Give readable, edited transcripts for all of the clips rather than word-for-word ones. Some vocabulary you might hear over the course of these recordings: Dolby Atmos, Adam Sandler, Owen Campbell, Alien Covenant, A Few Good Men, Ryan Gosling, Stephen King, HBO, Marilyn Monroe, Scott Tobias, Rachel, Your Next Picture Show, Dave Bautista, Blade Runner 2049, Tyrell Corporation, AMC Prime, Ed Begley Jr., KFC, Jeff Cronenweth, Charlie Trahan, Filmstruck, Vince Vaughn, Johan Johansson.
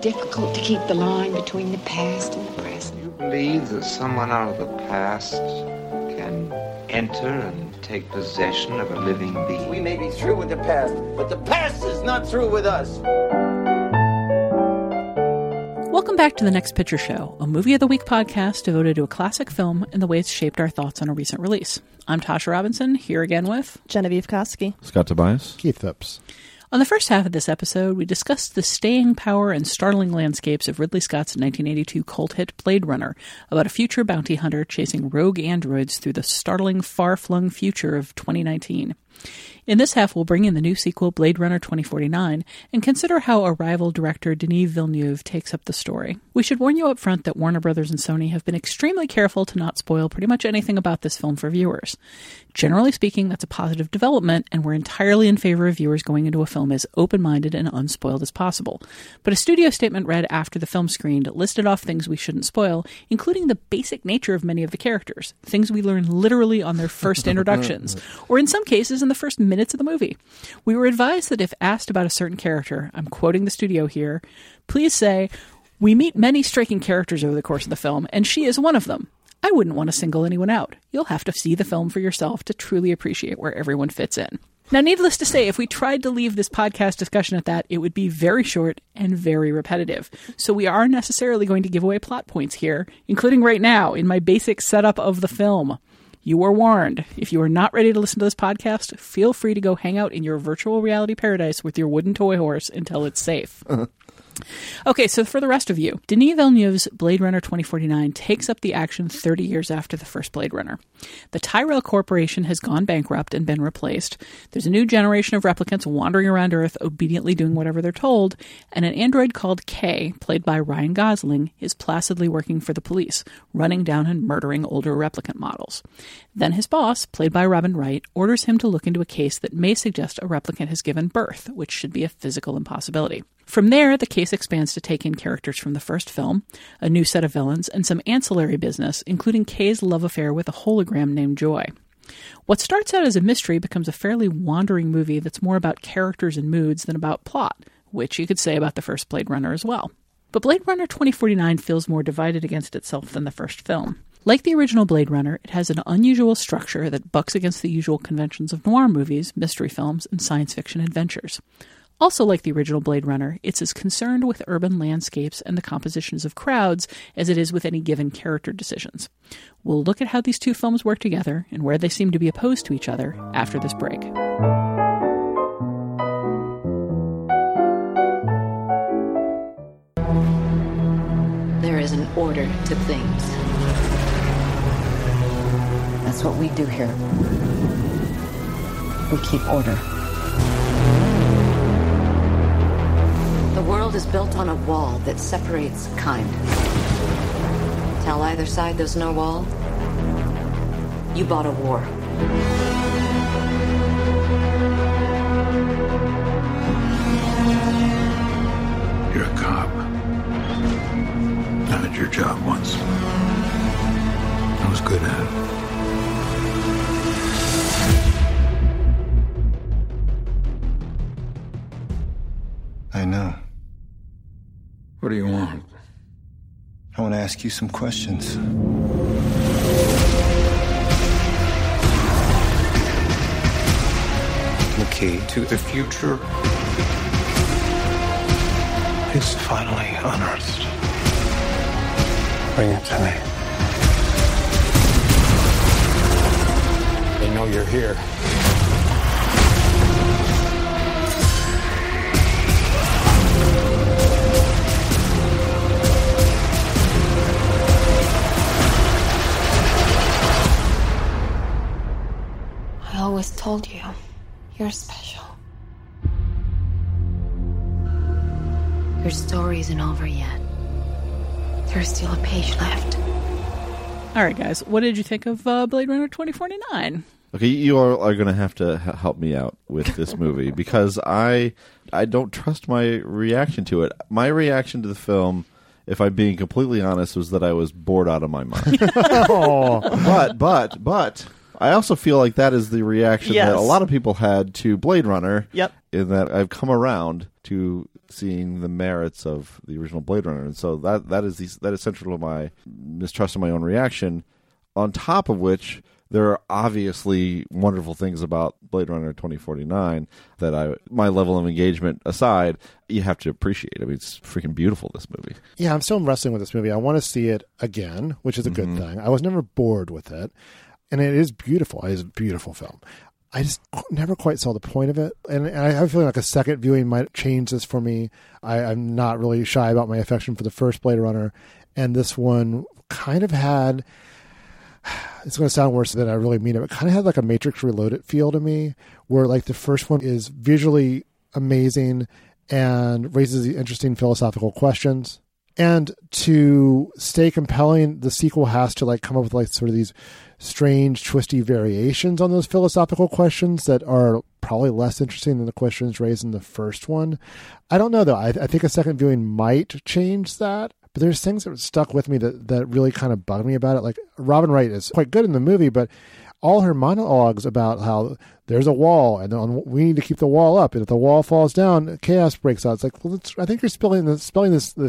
difficult to keep the line between the past and the present. Do you believe that someone out of the past can enter and take possession of a living being? We may be through with the past, but the past is not through with us. Welcome back to The Next Picture Show, a Movie of the Week podcast devoted to a classic film and the way it's shaped our thoughts on a recent release. I'm Tasha Robinson, here again with... Genevieve Koski. Scott Tobias. Keith Phipps. On the first half of this episode, we discussed the staying power and startling landscapes of Ridley Scott's 1982 cult hit Blade Runner, about a future bounty hunter chasing rogue androids through the startling, far-flung future of 2019. In this half, we'll bring in the new sequel, Blade Runner 2049, and consider how Arrival director Denis Villeneuve takes up the story. We should warn you up front that Warner Brothers and Sony have been extremely careful to not spoil pretty much anything about this film for viewers. Generally speaking, that's a positive development, and we're entirely in favor of viewers going into a film as open-minded and unspoiled as possible. But a studio statement read after the film screened listed off things we shouldn't spoil, including the basic nature of many of the characters, things we learn literally on their first introductions, or in some cases in the first minutes of the movie. We were advised that if asked about a certain character, I'm quoting the studio here, please say, "We meet many striking characters over the course of the film, and she is one of them. I wouldn't want to single anyone out. You'll have to see the film for yourself to truly appreciate where everyone fits in." Now, needless to say, if we tried to leave this podcast discussion at that, it would be very short and very repetitive. So we are necessarily going to give away plot points here, including right now in my basic setup of the film. You were warned. If you are not ready to listen to this podcast, feel free to go hang out in your virtual reality paradise with your wooden toy horse until it's safe. Okay, so for the rest of you, Denis Villeneuve's Blade Runner 2049 takes up the action 30 years after the first Blade Runner. The Tyrell Corporation has gone bankrupt and been replaced. There's a new generation of replicants wandering around Earth, obediently doing whatever they're told, and an android called Kay, played by Ryan Gosling, is placidly working for the police, running down and murdering older replicant models. Then his boss, played by Robin Wright, orders him to look into a case that may suggest a replicant has given birth, which should be a physical impossibility. From there, the case expands to take in characters from the first film, a new set of villains, and some ancillary business, including Kay's love affair with a hologram named Joy. What starts out as a mystery becomes a fairly wandering movie that's more about characters and moods than about plot, which you could say about the first Blade Runner as well. But Blade Runner 2049 feels more divided against itself than the first film. Like the original Blade Runner, it has an unusual structure that bucks against the usual conventions of noir movies, mystery films, and science fiction adventures. Also like the original Blade Runner, it's as concerned with urban landscapes and the compositions of crowds as it is with any given character decisions. We'll look at how these two films work together and where they seem to be opposed to each other after this break. There is an order to things. That's what we do here. We keep order. The world is built on a wall that separates kind. Tell either side there's no wall. You bought a war. You're a cop. I did your job once. I was good at it. I know. What do you want? I want to ask you some questions. The key to the future is finally unearthed. Bring it to me. They know you're here. I always told you, you're special. Your story isn't over yet. There's still a page left. All right, guys, what did you think of Blade Runner 2049? Okay, you are going to have to help me out with this movie because I don't trust my reaction to it. My reaction to the film, if I'm being completely honest, was that I was bored out of my mind. But I also feel like that is the reaction that a lot of people had to Blade Runner. Yep. In that I've come around to seeing the merits of the original Blade Runner. And so that is central to my mistrust of my own reaction, on top of which there are obviously wonderful things about Blade Runner 2049 that my level of engagement aside, you have to appreciate. I mean, it's freaking beautiful, this movie. Yeah, I'm still wrestling with this movie. I want to see it again, which is a good thing. I was never bored with it. And it is beautiful. It is a beautiful film. I just never quite saw the point of it. And I have a feeling like a second viewing might change this for me. I'm not really shy about my affection for the first Blade Runner. And this one kind of had... It's going to sound worse than I really mean it, but kind of had like a Matrix Reloaded feel to me, where like the first one is visually amazing and raises the interesting philosophical questions. And to stay compelling, the sequel has to like come up with like sort of these strange, twisty variations on those philosophical questions that are probably less interesting than the questions raised in the first one. I don't know, though. I think a second viewing might change that. But there's things that stuck with me that really kind of bugged me about it. Like, Robin Wright is quite good in the movie, but all her monologues about how there's a wall and we need to keep the wall up, and if the wall falls down, chaos breaks out. It's like, well, I think you're spelling the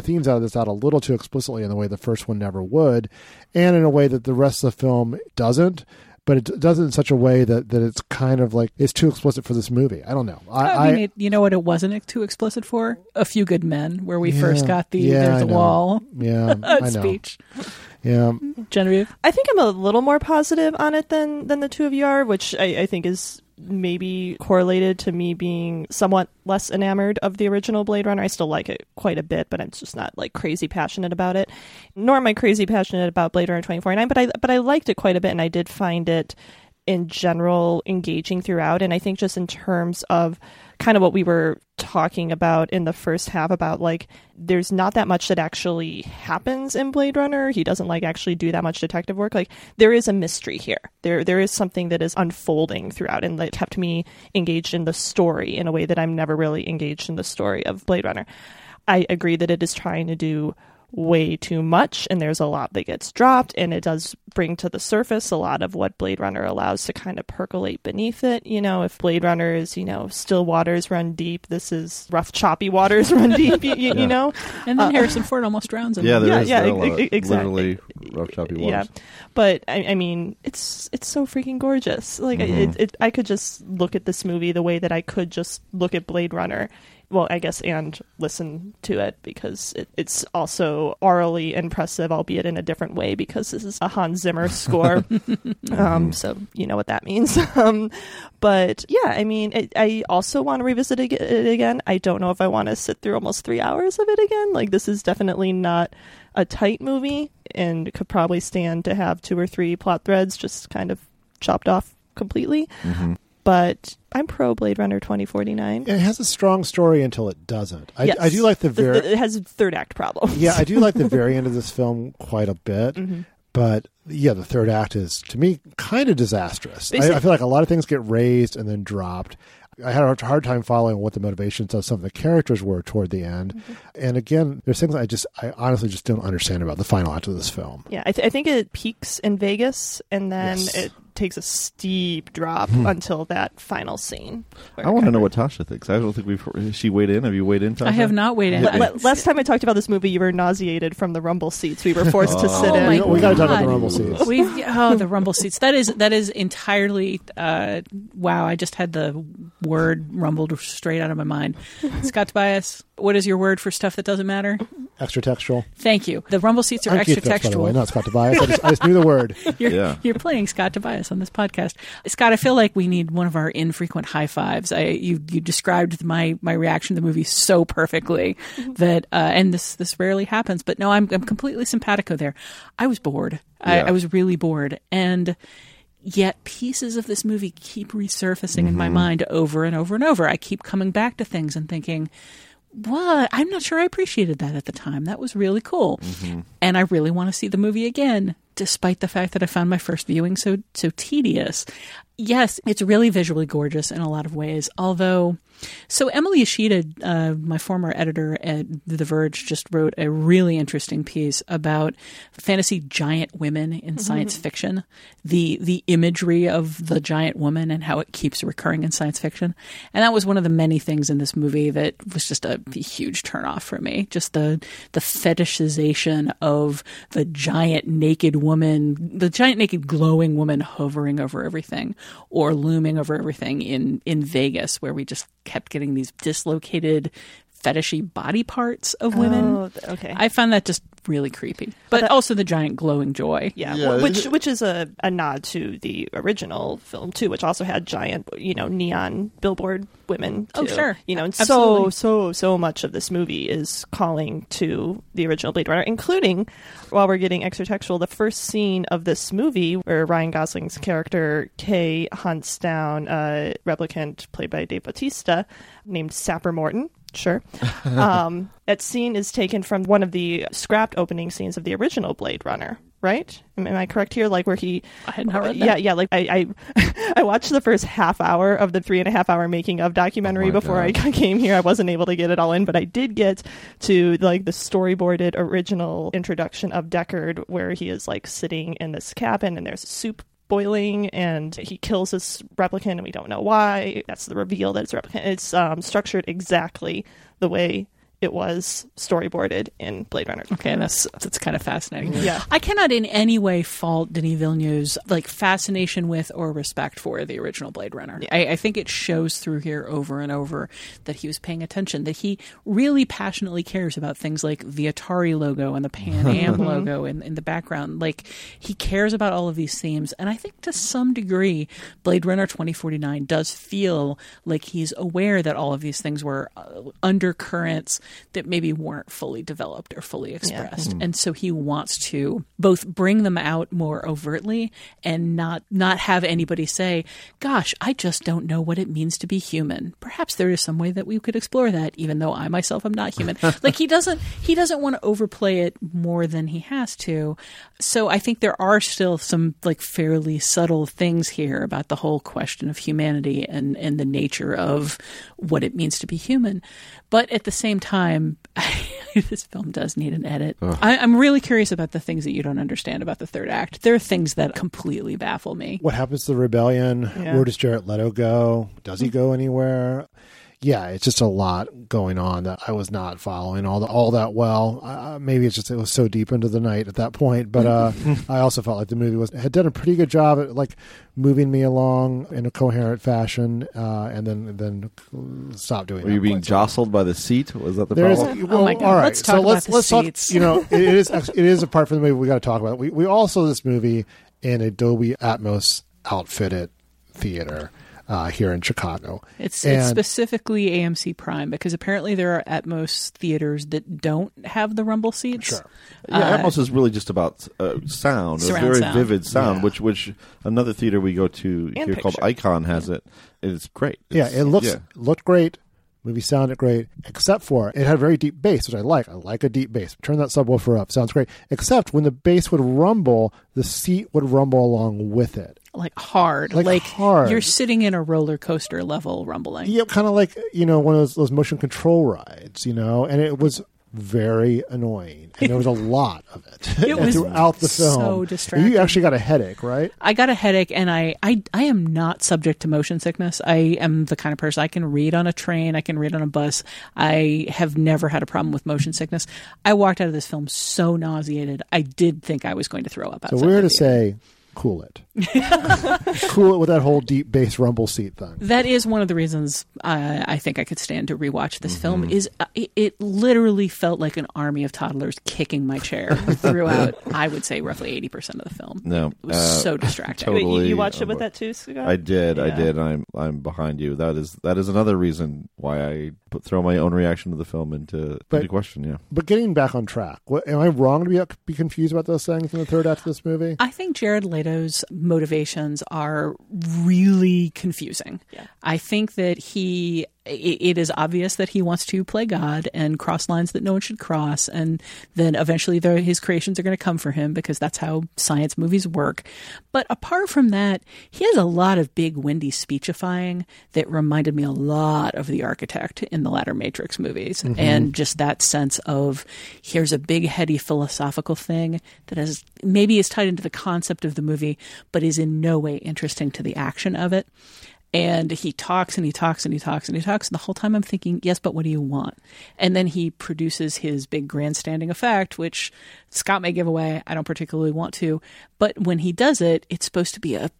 themes out of this out a little too explicitly in the way the first one never would, and in a way that the rest of the film doesn't. But it does it in such a way that it's kind of like it's too explicit for this movie. I don't know. I mean, you know what it wasn't too explicit for? A Few Good Men, where we first got the there's a wall speech. Yeah, Genevieve? I think I'm a little more positive on it than the two of you are, which I think is maybe correlated to me being somewhat less enamored of the original Blade Runner. I still like it quite a bit, but I'm just not like crazy passionate about it, nor am I crazy passionate about Blade Runner 2049, but I liked it quite a bit, and I did find it in general engaging throughout. And I think just in terms of kind of what we were talking about in the first half about like there's not that much that actually happens in Blade Runner. He doesn't like actually do that much detective work. Like there is a mystery here. There is something that is unfolding throughout, and that kept me engaged in the story in a way that I'm never really engaged in the story of Blade Runner. I agree that it is trying to do way too much, and there's a lot that gets dropped, and it does bring to the surface a lot of what Blade Runner allows to kind of percolate beneath it. You know, if Blade Runner is, you know, still waters run deep, this is rough, choppy waters run deep, you know? And then Harrison Ford almost drowns in it. Exactly. Literally rough, choppy waters. Yeah. But, I mean, it's so freaking gorgeous. Like, I could just look at this movie the way that I could just look at Blade Runner. Well, I guess, and listen to it, because it's also orally impressive, albeit in a different way, because this is a Hans Zimmer score. So you know what that means. But yeah, I mean, I also want to revisit it again. I don't know if I want to sit through almost 3 hours of it again. Like, this is definitely not a tight movie, and could probably stand to have 2 or 3 plot threads just kind of chopped off completely. But I'm pro Blade Runner 2049. It has a strong story until it doesn't. I do like it has third act problems. Yeah, I do like the very end of this film quite a bit. But yeah, the third act is, to me, kind of disastrous. I feel like a lot of things get raised and then dropped. I had a hard time following what the motivations of some of the characters were toward the end. And again, there's things I honestly just don't understand about the final act of this film. Yeah, I think it peaks in Vegas, and then it takes a steep drop until that final scene. I want to know what Tasha thinks. I don't think she weighed in. Have you weighed in, Tasha? I have not weighed in. Last time I talked about this movie, you were nauseated from the rumble seats. We were forced to sit in. We got to talk about the rumble seats. The rumble seats. That is entirely... wow, I just had the word rumbled straight out of my mind. Scott Tobias, what is your word for stuff that doesn't matter? Extra textual. Thank you. The rumble seats are extra textual. Not Scott Tobias. I just knew the word. You're playing Scott Tobias on this podcast. Scott, I feel like we need one of our infrequent high fives. You described my reaction to the movie so perfectly that, and this rarely happens, but no, I'm completely simpatico there. I was bored. I was really bored. And yet pieces of this movie keep resurfacing in my mind over and over and over. I keep coming back to things and thinking, what? I'm not sure I appreciated that at the time. That was really cool. And I really want to see the movie again, despite the fact that I found my first viewing so tedious. yes, it's really visually gorgeous in a lot of ways. Although, so Emily Ishida, my former editor at The Verge, just wrote a really interesting piece about fantasy giant women in science fiction, the imagery of the giant woman and how it keeps recurring in science fiction. And that was one of the many things in this movie that was just a huge turnoff for me, just the fetishization of the giant naked woman, the giant naked glowing woman hovering over everything or looming over everything in Vegas, where we just kept getting these dislocated, fetishy body parts of women. Oh, okay. I found that just really creepy. But also the giant glowing Joy. Yeah. Which is a nod to the original film, too, which also had giant, neon billboard women, too. Oh, sure. And absolutely. so much of this movie is calling to the original Blade Runner, including, while we're getting extra-textual, the first scene of this movie where Ryan Gosling's character, Kay, hunts down a replicant played by Dave Bautista named Sapper Morton. Sure. That scene is taken from one of the scrapped opening scenes of the original Blade Runner, right? Am I correct here? Like where he... I had not read that. Yeah. Like I watched the first half hour of the 3.5-hour making of documentary before I came here. I wasn't able to get it all in, but I did get to the storyboarded original introduction of Deckard, where he is sitting in this cabin and there's soup boiling and he kills this replicant and we don't know why. That's the reveal that it's a replicant. It's structured exactly the way it was storyboarded in Blade Runner. Okay, that's kind of fascinating. Yeah. I cannot in any way fault Denis Villeneuve's fascination with or respect for the original Blade Runner. Yeah. I think it shows through here over and over that he was paying attention, that he really passionately cares about things like the Atari logo and the Pan Am logo in the background. He cares about all of these themes. And I think to some degree, Blade Runner 2049 does feel like he's aware that all of these things were undercurrents that maybe weren't fully developed or fully expressed. Yeah. And so he wants to both bring them out more overtly and not have anybody say, gosh, I just don't know what it means to be human. Perhaps there is some way that we could explore that, even though I myself am not human. He doesn't want to overplay it more than he has to. So I think there are still some fairly subtle things here about the whole question of humanity and the nature of what it means to be human. But at the same time, this film does need an edit. I'm really curious about the things that you don't understand about the third act. There are things that completely baffle me. What happens to the rebellion? Yeah. Where does Jared Leto go? Does he go anywhere? Yeah, it's just a lot going on that I was not following all that well. Maybe it's just it was so deep into the night at that point. But I also felt like the movie had done a pretty good job at moving me along in a coherent fashion, and then stopped doing. Were you being jostled by the seat? Was that the problem? Oh my God! All right, let's talk about the seats. It is apart from the movie. We got to talk about it. We also this movie in a Dolby Atmos outfitted theater. Here in Chicago. It's specifically AMC Prime, because apparently there are Atmos theaters that don't have the rumble seats. Sure. Yeah, Atmos is really just about sound, a very sound. Vivid sound, yeah. which another theater we go to and here picture. Called Icon has it. It's great. It looked great. Movie sounded great, except for it had a very deep bass, which I like. I like a deep bass. Turn that subwoofer up. Sounds great. Except when the bass would rumble, the seat would rumble along with it. Like hard. You're sitting in a roller coaster level rumbling. Yeah, kind of one of those motion control rides, and it was very annoying. And there was a lot of it. It was throughout the film. So distracting. You actually got a headache, right? I got a headache, and I am not subject to motion sickness. I am the kind of person, I can read on a train, I can read on a bus. I have never had a problem with motion sickness. I walked out of this film so nauseated, I did think I was going to throw up outside. So we're to say... cool it. Cool it with that whole deep bass rumble seat thing. That is one of the reasons I think I could stand to rewatch this film is it literally felt like an army of toddlers kicking my chair throughout, I would say, roughly 80% of the film. No. It was so distracting. Totally. Wait, you watched it with that too, Scott? I did. Yeah. I did. I'm behind you. That is another reason why I throw my own reaction to the film into question. Yeah. But getting back on track, am I wrong to be confused about those things in the third act of this movie? I think Jared Leto's motivations are really confusing. Yeah. I think that he it is obvious that he wants to play God and cross lines that no one should cross. And then eventually his creations are going to come for him because that's how science movies work. But apart from that, he has a lot of big, windy speechifying that reminded me a lot of The Architect in the latter Matrix movies. Mm-hmm. And just that sense of here's a big, heady philosophical thing that has maybe is tied into the concept of the movie, but is in no way interesting to the action of it. And he talks and he talks and he talks and he talks. And the whole time I'm thinking, yes, but what do you want? And then he produces his big grandstanding effect, which Scott may give away. I don't particularly want to. But when he does it, it's supposed to be a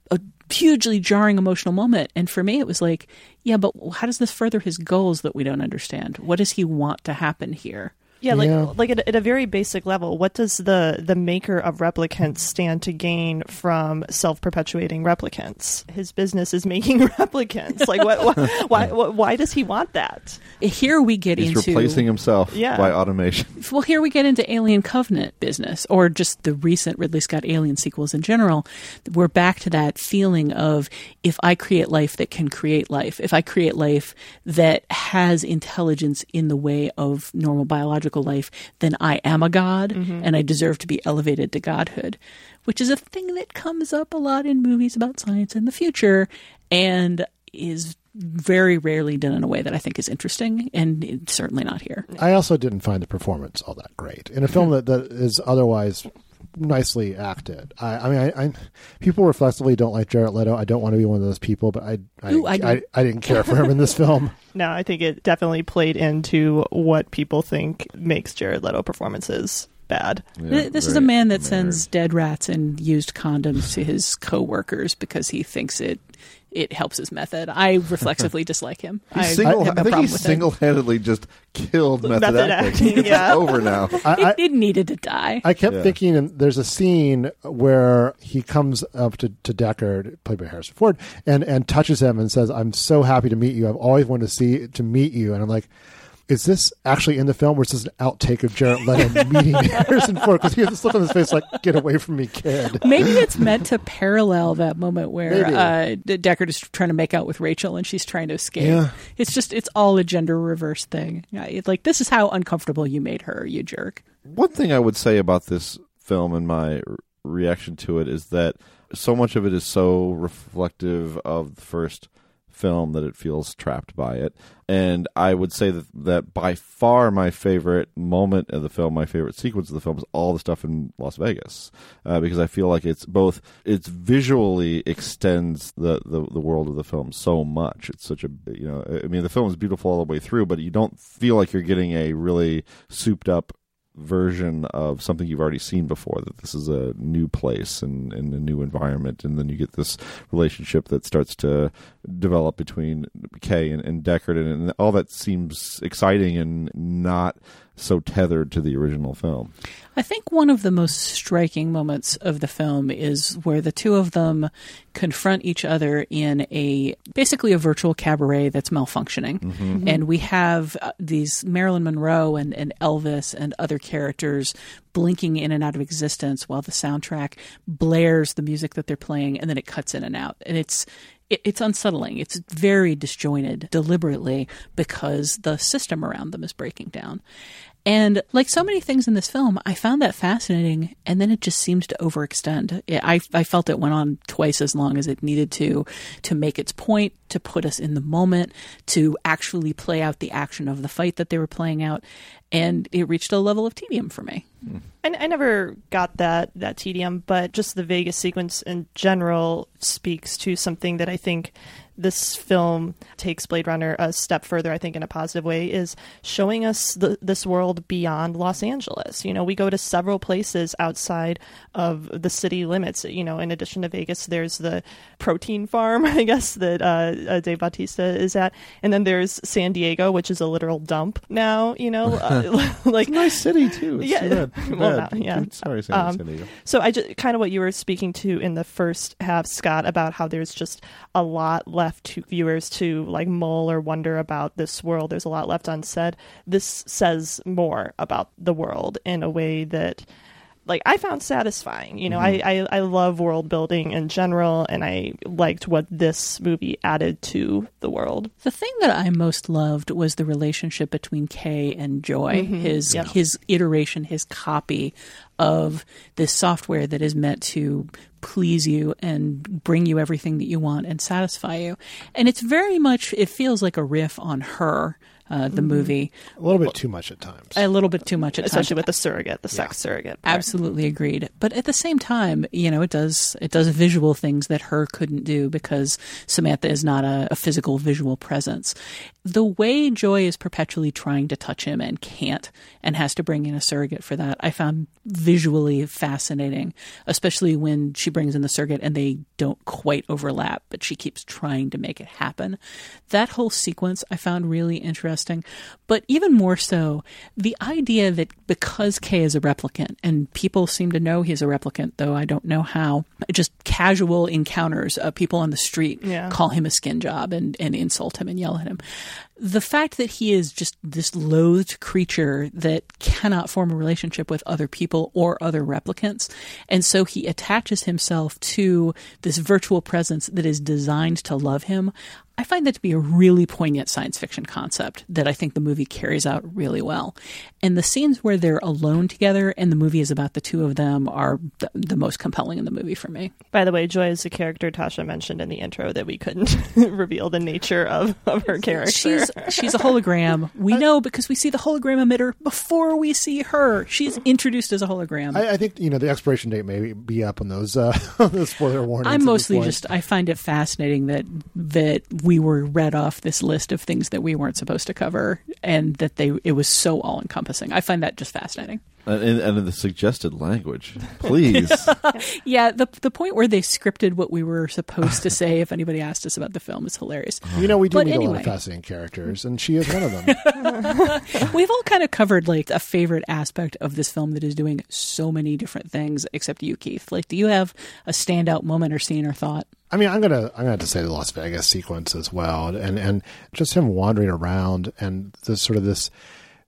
hugely jarring emotional moment. And for me, it was like, yeah, but how does this further his goals that we don't understand? What does he want to happen here? Yeah, like at a very basic level, what does the maker of replicants stand to gain from self-perpetuating replicants? His business is making replicants. Like, why does he want that? Here we get He's replacing himself by automation. Well, here we get into Alien Covenant business, or just the recent Ridley Scott Alien sequels in general. We're back to that feeling of, if I create life that can create life, if I create life that has intelligence in the way of normal biological life, then I am a god, mm-hmm. and I deserve to be elevated to godhood, which is a thing that comes up a lot in movies about science in the future and is very rarely done in a way that I think is interesting, and certainly not here. I also didn't find the performance all that great. In a film that is otherwise nicely acted. I mean, people reflexively don't like Jared Leto. I don't want to be one of those people, but I didn't care for him in this film. No, I think it definitely played into what people think makes Jared Leto performances bad. Yeah, this is a man that sends dead rats and used condoms to his coworkers because he thinks it helps his method. I reflexively dislike him. I think he single-handedly just killed method acting. It's over now. It needed to die. I kept thinking, and there's a scene where he comes up to Deckard, played by Harrison Ford, and touches him and says, "I'm so happy to meet you. I've always wanted to meet you." And I'm like, is this actually in the film, or is this an outtake of Jared Leto meeting Harrison Ford? Because he has this look on his face like, get away from me, kid. Maybe it's meant to parallel that moment where Deckard is trying to make out with Rachel and she's trying to escape. Yeah. It's all a gender reverse thing. Like, this is how uncomfortable you made her, you jerk. One thing I would say about this film and my reaction to it is that so much of it is so reflective of the first film that it feels trapped by it. And I would say that by far my favorite moment of the film, my favorite sequence of the film, is all the stuff in Las Vegas, because I feel like it's visually extends the world of the film so much. It's such a, I mean, the film is beautiful all the way through, but you don't feel like you're getting a really souped up version of something you've already seen before, that this is a new place and a new environment, and then you get this relationship that starts to develop between Kay and Deckard, and all that seems exciting and not so tethered to the original film. I think one of the most striking moments of the film is where the two of them confront each other in basically a virtual cabaret that's malfunctioning. Mm-hmm. And we have these Marilyn Monroe and Elvis and other characters blinking in and out of existence while the soundtrack blares the music that they're playing, and then it cuts in and out. And it's unsettling. It's very disjointed deliberately because the system around them is breaking down. And like so many things in this film, I found that fascinating, and then it just seemed to overextend. I felt it went on twice as long as it needed to make its point, to put us in the moment, to actually play out the action of the fight that they were playing out. And it reached a level of tedium for me. I never got that tedium, but just the Vegas sequence in general speaks to something that I think this film takes Blade Runner a step further, I think, in a positive way, is showing us this world beyond Los Angeles. We go to several places outside of the city limits. In addition to Vegas, there's the protein farm, I guess, that Dave Bautista is at. And then there's San Diego, which is a literal dump now, like it's a nice city, too. It's sorry, San Diego. So I just kind of what you were speaking to in the first half, Scott, about how there's just a lot left to viewers to like mull or wonder about this world. There's a lot left unsaid. This says more about the world in a way that like I found satisfying. You know, I love world building in general, and I liked what this movie added to the world. The thing that I most loved was the relationship between Kay and Joy, his iteration, his copy of this software that is meant to please you and bring you everything that you want and satisfy you. And it's very much, it feels like a riff on Her, the movie. A little bit too much at times. A little bit too much at times. Especially with the surrogate, the sex surrogate part. Absolutely agreed. But at the same time, you know, it does visual things that Her couldn't do because Samantha is not a physical visual presence. The way Joy is perpetually trying to touch him and can't and has to bring in a surrogate for that, I found visually fascinating, especially when she brings in the surrogate and they don't quite overlap, but she keeps trying to make it happen. That whole sequence I found really interesting, but even more so, the idea that because Kay is a replicant and people seem to know he's a replicant, though I don't know how, just casual encounters of people on the street call him a skin job and insult him and yell at him. The fact that he is just this loathed creature that cannot form a relationship with other people or other replicants. And so he attaches himself to this virtual presence that is designed to love him. I find that to be a really poignant science fiction concept that I think the movie carries out really well. And the scenes where they're alone together and the movie is about the two of them are the most compelling in the movie for me. By the way, Joy is a character Tasha mentioned in the intro that we couldn't reveal the nature of her character. She's a hologram. We know because we see the hologram emitter before we see her. She's introduced as a hologram. I think, you know, the expiration date may be up on those spoiler warnings. I'm mostly just, I find it fascinating that we were read off this list of things that we weren't supposed to cover, and that it was so all-encompassing. I find that just fascinating. And in the suggested language, please. Yeah, the point where they scripted what we were supposed to say if anybody asked us about the film is hilarious. You know, we do meet a lot of fascinating characters, and she is one of them. We've all kind of covered like a favorite aspect of this film that is doing so many different things, except you, Keith. Like, do you have a standout moment or scene or thought? I mean, I'm gonna have to say the Las Vegas sequence as well, and just him wandering around and this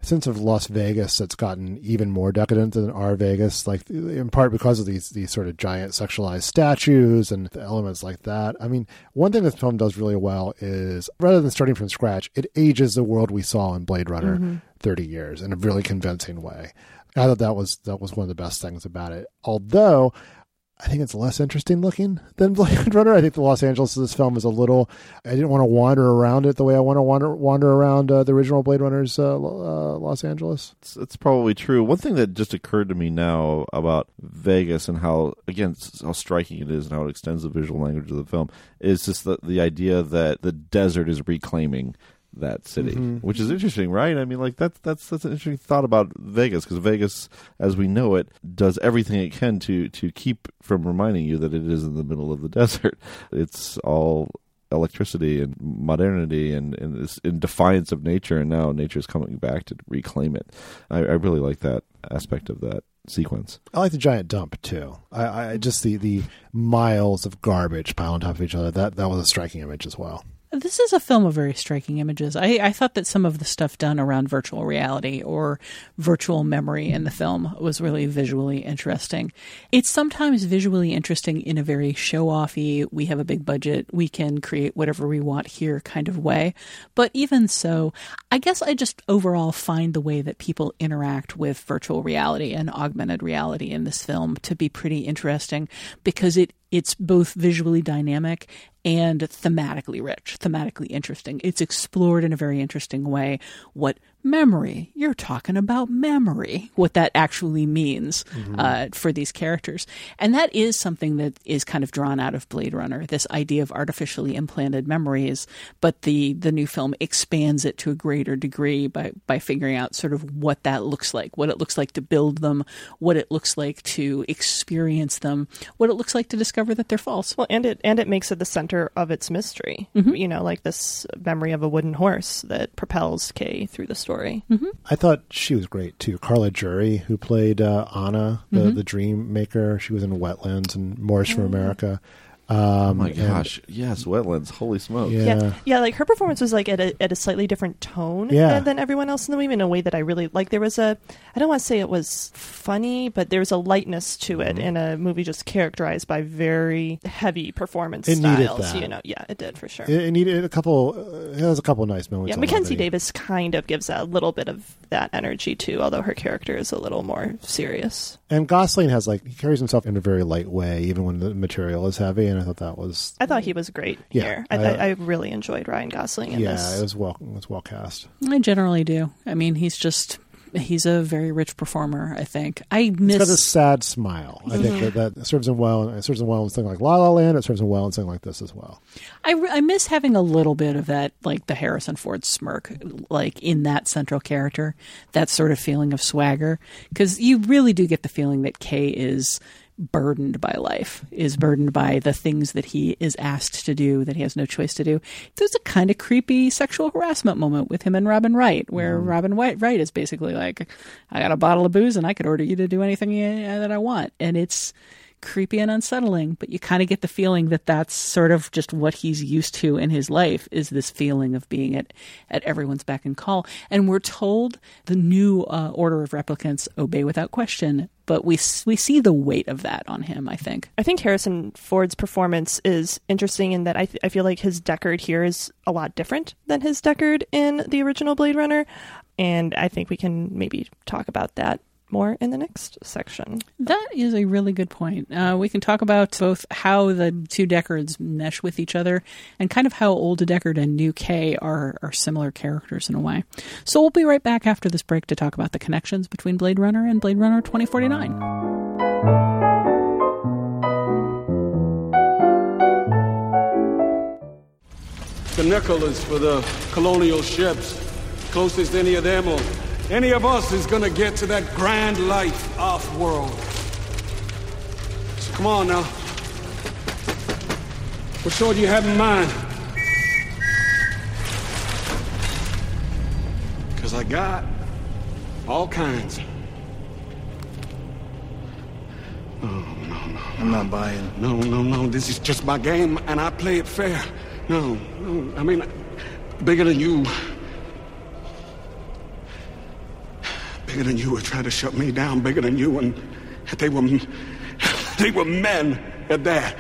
sense of Las Vegas that's gotten even more decadent than our Vegas, like in part because of these sort of giant sexualized statues and the elements like that. I mean, one thing this film does really well is rather than starting from scratch, it ages the world we saw in Blade Runner 30 years in a really convincing way. I thought that was one of the best things about it. Although I think it's less interesting looking than Blade Runner. I think the Los Angeles of this film is a little... I didn't want to wander around it the way I want to wander around the original Blade Runner's Los Angeles. It's probably true. One thing that just occurred to me now about Vegas and how, again, how striking it is and how it extends the visual language of the film is just the idea that the desert is reclaiming that city, which is interesting, right? I mean, like that's an interesting thought about Vegas, because Vegas, as we know it, does everything it can to keep from reminding you that it is in the middle of the desert. It's all electricity and modernity and this in defiance of nature, and now nature's coming back to reclaim it. I really like that aspect of that sequence. I like the giant dump too. I just the miles of garbage piled on top of each other. That was a striking image as well. This is a film of very striking images. I thought that some of the stuff done around virtual reality or virtual memory in the film was really visually interesting. It's sometimes visually interesting in a very show-offy, we have a big budget, we can create whatever we want here kind of way. But even so, I guess I just overall find the way that people interact with virtual reality and augmented reality in this film to be pretty interesting, because it's both visually dynamic and thematically rich, thematically interesting. It's explored in a very interesting way what memory, you're talking about memory, what that actually means for these characters. And that is something that is kind of drawn out of Blade Runner, this idea of artificially implanted memories, but the new film expands it to a greater degree by figuring out sort of what that looks like, what it looks like to build them, what it looks like to experience them, what it looks like to discover that they're false. Well, and it makes it the center of its mystery, you know, like this memory of a wooden horse that propels Kay through the story. I thought she was great too, Carla Juri, who played Anna, the dream maker. She was in Wetlands and Morris from America. Oh my gosh! Yes, Wetlands. Holy smokes! Yeah. Like her performance was like at a slightly different tone than everyone else in the movie in a way that I really like. There was a, I don't want to say it was funny, but there was a lightness to it in a movie just characterized by very heavy performance styles. You know, yeah, it did for sure. It needed a couple. It was a couple of nice moments. Yeah, Mackenzie Davis kind of gives a little bit of that energy too, although her character is a little more serious. And Gosling has he carries himself in a very light way, even when the material is heavy. And I thought he was great here. I really enjoyed Ryan Gosling in this. Yeah, it was well cast. I generally do. I mean, he's a very rich performer, I think. He's got a sad smile. I think that serves him well. It serves him well in something like La La Land. It serves him well in something like this as well. I miss having a little bit of that, like the Harrison Ford smirk, like in that central character, that sort of feeling of swagger. Because you really do get the feeling that Kay is burdened by life, is burdened by the things that he is asked to do, that he has no choice to do. There's a kind of creepy sexual harassment moment with him and Robin Wright, where Robin Wright is basically like, I got a bottle of booze and I could order you to do anything that I want. And it's creepy and unsettling, but you kind of get the feeling that that's sort of just what he's used to in his life, is this feeling of being at everyone's beck and call. And we're told the new order of replicants obey without question, but we see the weight of that on him, I think. I think Harrison Ford's performance is interesting in that I feel like his Deckard here is a lot different than his Deckard in the original Blade Runner, and I think we can maybe talk about that more in the next section. That is a really good point. We can talk about both how the two Deckards mesh with each other and kind of how old Deckard and new Kay are similar characters in a way. So we'll be right back after this break to talk about the connections between Blade Runner and Blade Runner 2049. The nickel is for the colonial ships. Closest any of them or any of us is gonna get to that grand life off-world. So come on now. What sort do you have in mind? 'Cause I got all kinds. No. I'm not buying. No. This is just my game, and I play it fair. No. I mean, bigger than you. Bigger than you were trying to shut me down. Bigger than you, and they were men at that.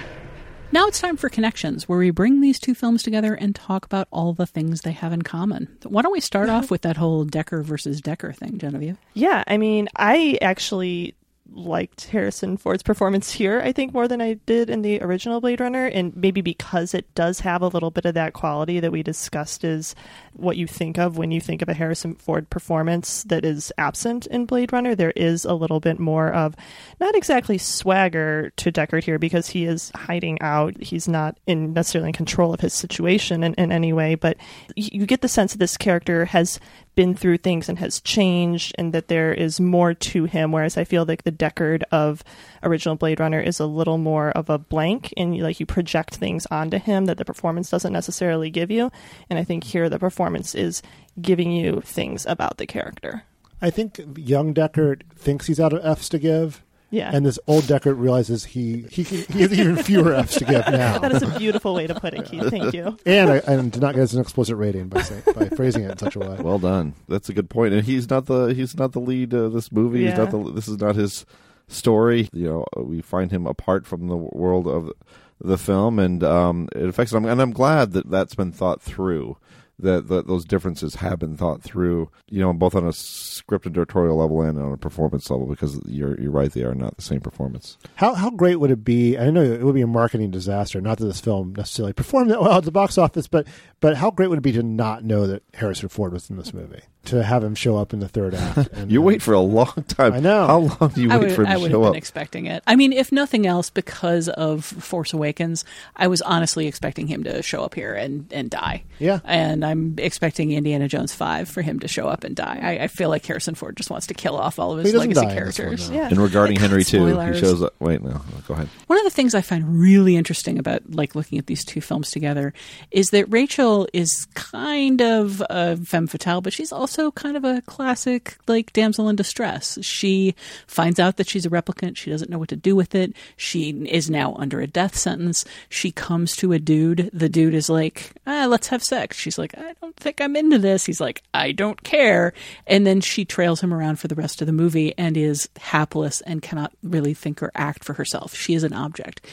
Now it's time for Connections, where we bring these two films together and talk about all the things they have in common. Why don't we start off with that whole Deckard versus Deckard thing, Genevieve? Yeah, I mean, I actually liked Harrison Ford's performance here, I think, more than I did in the original Blade Runner, and maybe because it does have a little bit of that quality that we discussed is what you think of when you think of a Harrison Ford performance that is absent in Blade Runner. There is a little bit more of not exactly swagger to Deckard here, because he is hiding out. He's not necessarily in control of his situation in any way, but you get the sense that this character has been through things and has changed, and that there is more to him, whereas I feel like the Deckard of original Blade Runner is a little more of a blank, and you project things onto him that the performance doesn't necessarily give you. And I think here the performance is giving you things about the character. I think young Deckard thinks he's out of F's to give. Yeah. And this old Deckard realizes he has even fewer F's to give now. That is a beautiful way to put it, Keith. Thank you. And I did not get an explicit rating by phrasing it in such a way. Well done. That's a good point. And he's not the lead of this movie. Yeah. This is not his story. We find him apart from the world of the film, and it affects him. And I'm glad that's been thought through. That those differences have been thought through, both on a script and directorial level and on a performance level, because you're right, they are not the same performance. How great would it be? I know it would be a marketing disaster, not that this film necessarily performed that well at the box office, but how great would it be to not know that Harrison Ford was in this movie? To have him show up in the third act. And, you wait for a long time. I know. How long do you wait for him to show up? I would have been expecting it. I mean, if nothing else, because of Force Awakens, I was honestly expecting him to show up here and die. Yeah. And I'm expecting Indiana Jones 5 for him to show up and die. I feel like Harrison Ford just wants to kill off all of his legacy characters. Yeah. And regarding Henry too, he shows up. Wait, no, go ahead. One of the things I find really interesting about like looking at these two films together is that Rachel is kind of a femme fatale, but she's also kind of a classic like damsel in distress. She finds out that she's a replicant. She doesn't know what to do with it. She is now under a death sentence. She comes to a dude. The dude is like, let's have sex. She's like, I don't think I'm into this. He's like, I don't care. And then she trails him around for the rest of the movie and is hapless and cannot really think or act for herself. She is an object.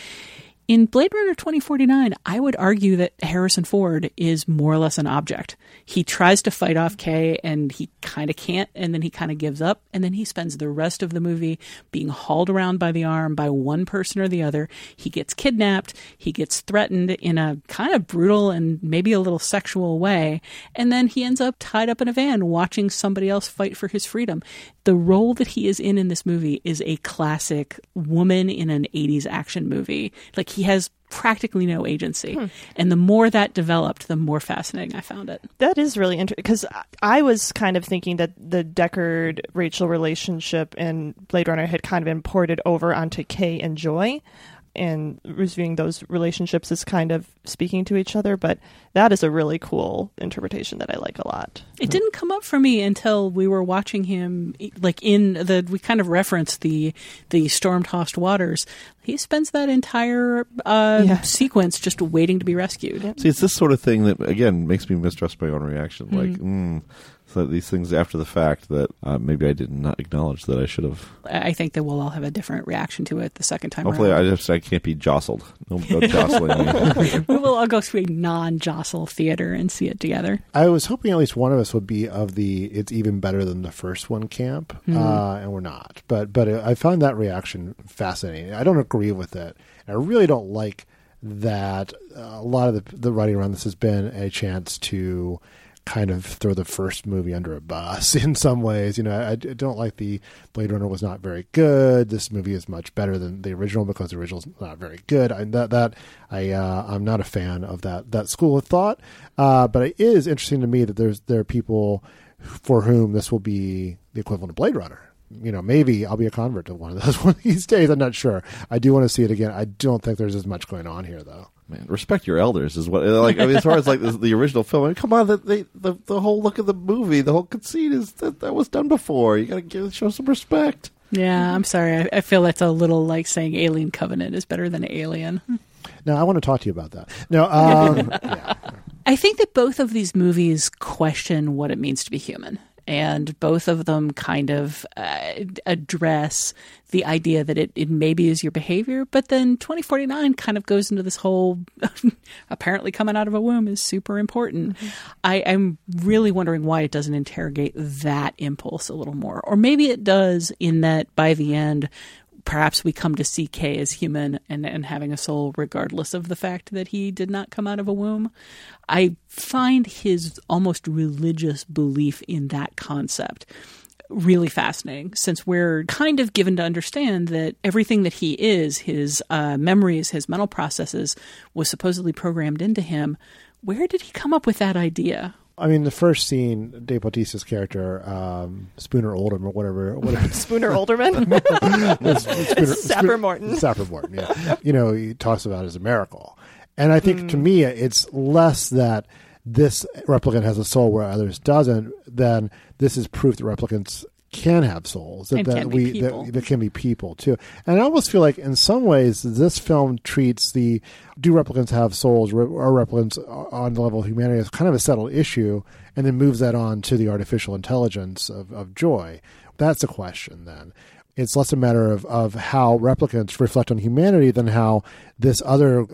In Blade Runner 2049, I would argue that Harrison Ford is more or less an object. He tries to fight off Kay and he kind of can't, and then he kind of gives up, and then he spends the rest of the movie being hauled around by the arm by one person or the other. He gets kidnapped, he gets threatened in a kind of brutal and maybe a little sexual way, and then he ends up tied up in a van watching somebody else fight for his freedom. The role that he is in this movie is a classic woman in an 80s action movie. Like, he has practically no agency. And the more that developed, the more fascinating I found it. That is really interesting, because I was kind of thinking that the Deckard-Rachel relationship in Blade Runner had kind of imported over onto Kay and Joy, and reviewing those relationships as kind of speaking to each other. But that is a really cool interpretation that I like a lot. It didn't come up for me until we were watching him, like in the, we kind of referenced the storm-tossed waters. He spends that entire sequence just waiting to be rescued. See, it's this sort of thing that, again, makes me mistrust my own reaction. Mm-hmm. Like, so these things after the fact that maybe I did not acknowledge that I should have. I think that we'll all have a different reaction to it the second time around. Hopefully I can't be jostled. No jostling. We will all go to a non-jostle theater and see it together. I was hoping at least one of us would be of the it's even better than the first one camp, and we're not. But I found that reaction fascinating. I don't agree with it. I really don't like that a lot of the writing around this has been a chance to kind of throw the first movie under a bus in some ways. You know, I don't like the Blade Runner was not very good. This movie is much better than the original because the original's not very good. I'm not a fan of that school of thought. But it is interesting to me that there are people for whom this will be the equivalent of Blade Runner. You know, maybe I'll be a convert to one of those one of these days. I'm not sure. I do want to see it again. I don't think there's as much going on here, though. Man, respect your elders is what. Like, I mean, as far as like the original film, I mean, come on, the whole look of the movie, the whole conceit is that was done before. You got to show some respect. Yeah, I'm sorry. I feel that's a little like saying Alien Covenant is better than Alien. No, I want to talk to you about that. No, yeah. I think that both of these movies question what it means to be human. And both of them kind of address the idea that it maybe is your behavior. But then 2049 kind of goes into this whole apparently coming out of a womb is super important. Mm-hmm. I'm really wondering why it doesn't interrogate that impulse a little more. Or maybe it does, in that by the end, perhaps we come to see Kay as human and having a soul, regardless of the fact that he did not come out of a womb. I find his almost religious belief in that concept really fascinating, since we're kind of given to understand that everything that he is, his memories, his mental processes, was supposedly programmed into him. Where did he come up with that idea? I mean, the first scene, Dave Bautista's character, Spooner Oldham or whatever. Spooner Olderman? Sapper Morton. Sapper Morton, yeah. You know, he talks about it as a miracle. And I think, to me, it's less that this replicant has a soul where others doesn't than this is proof that replicants can have souls. That can be people, too. And I almost feel like, in some ways, this film treats the do replicants have souls, or replicants on the level of humanity, as kind of a settled issue, and then moves that on to the artificial intelligence of Joy. That's a question, then. It's less a matter of how replicants reflect on humanity than how this other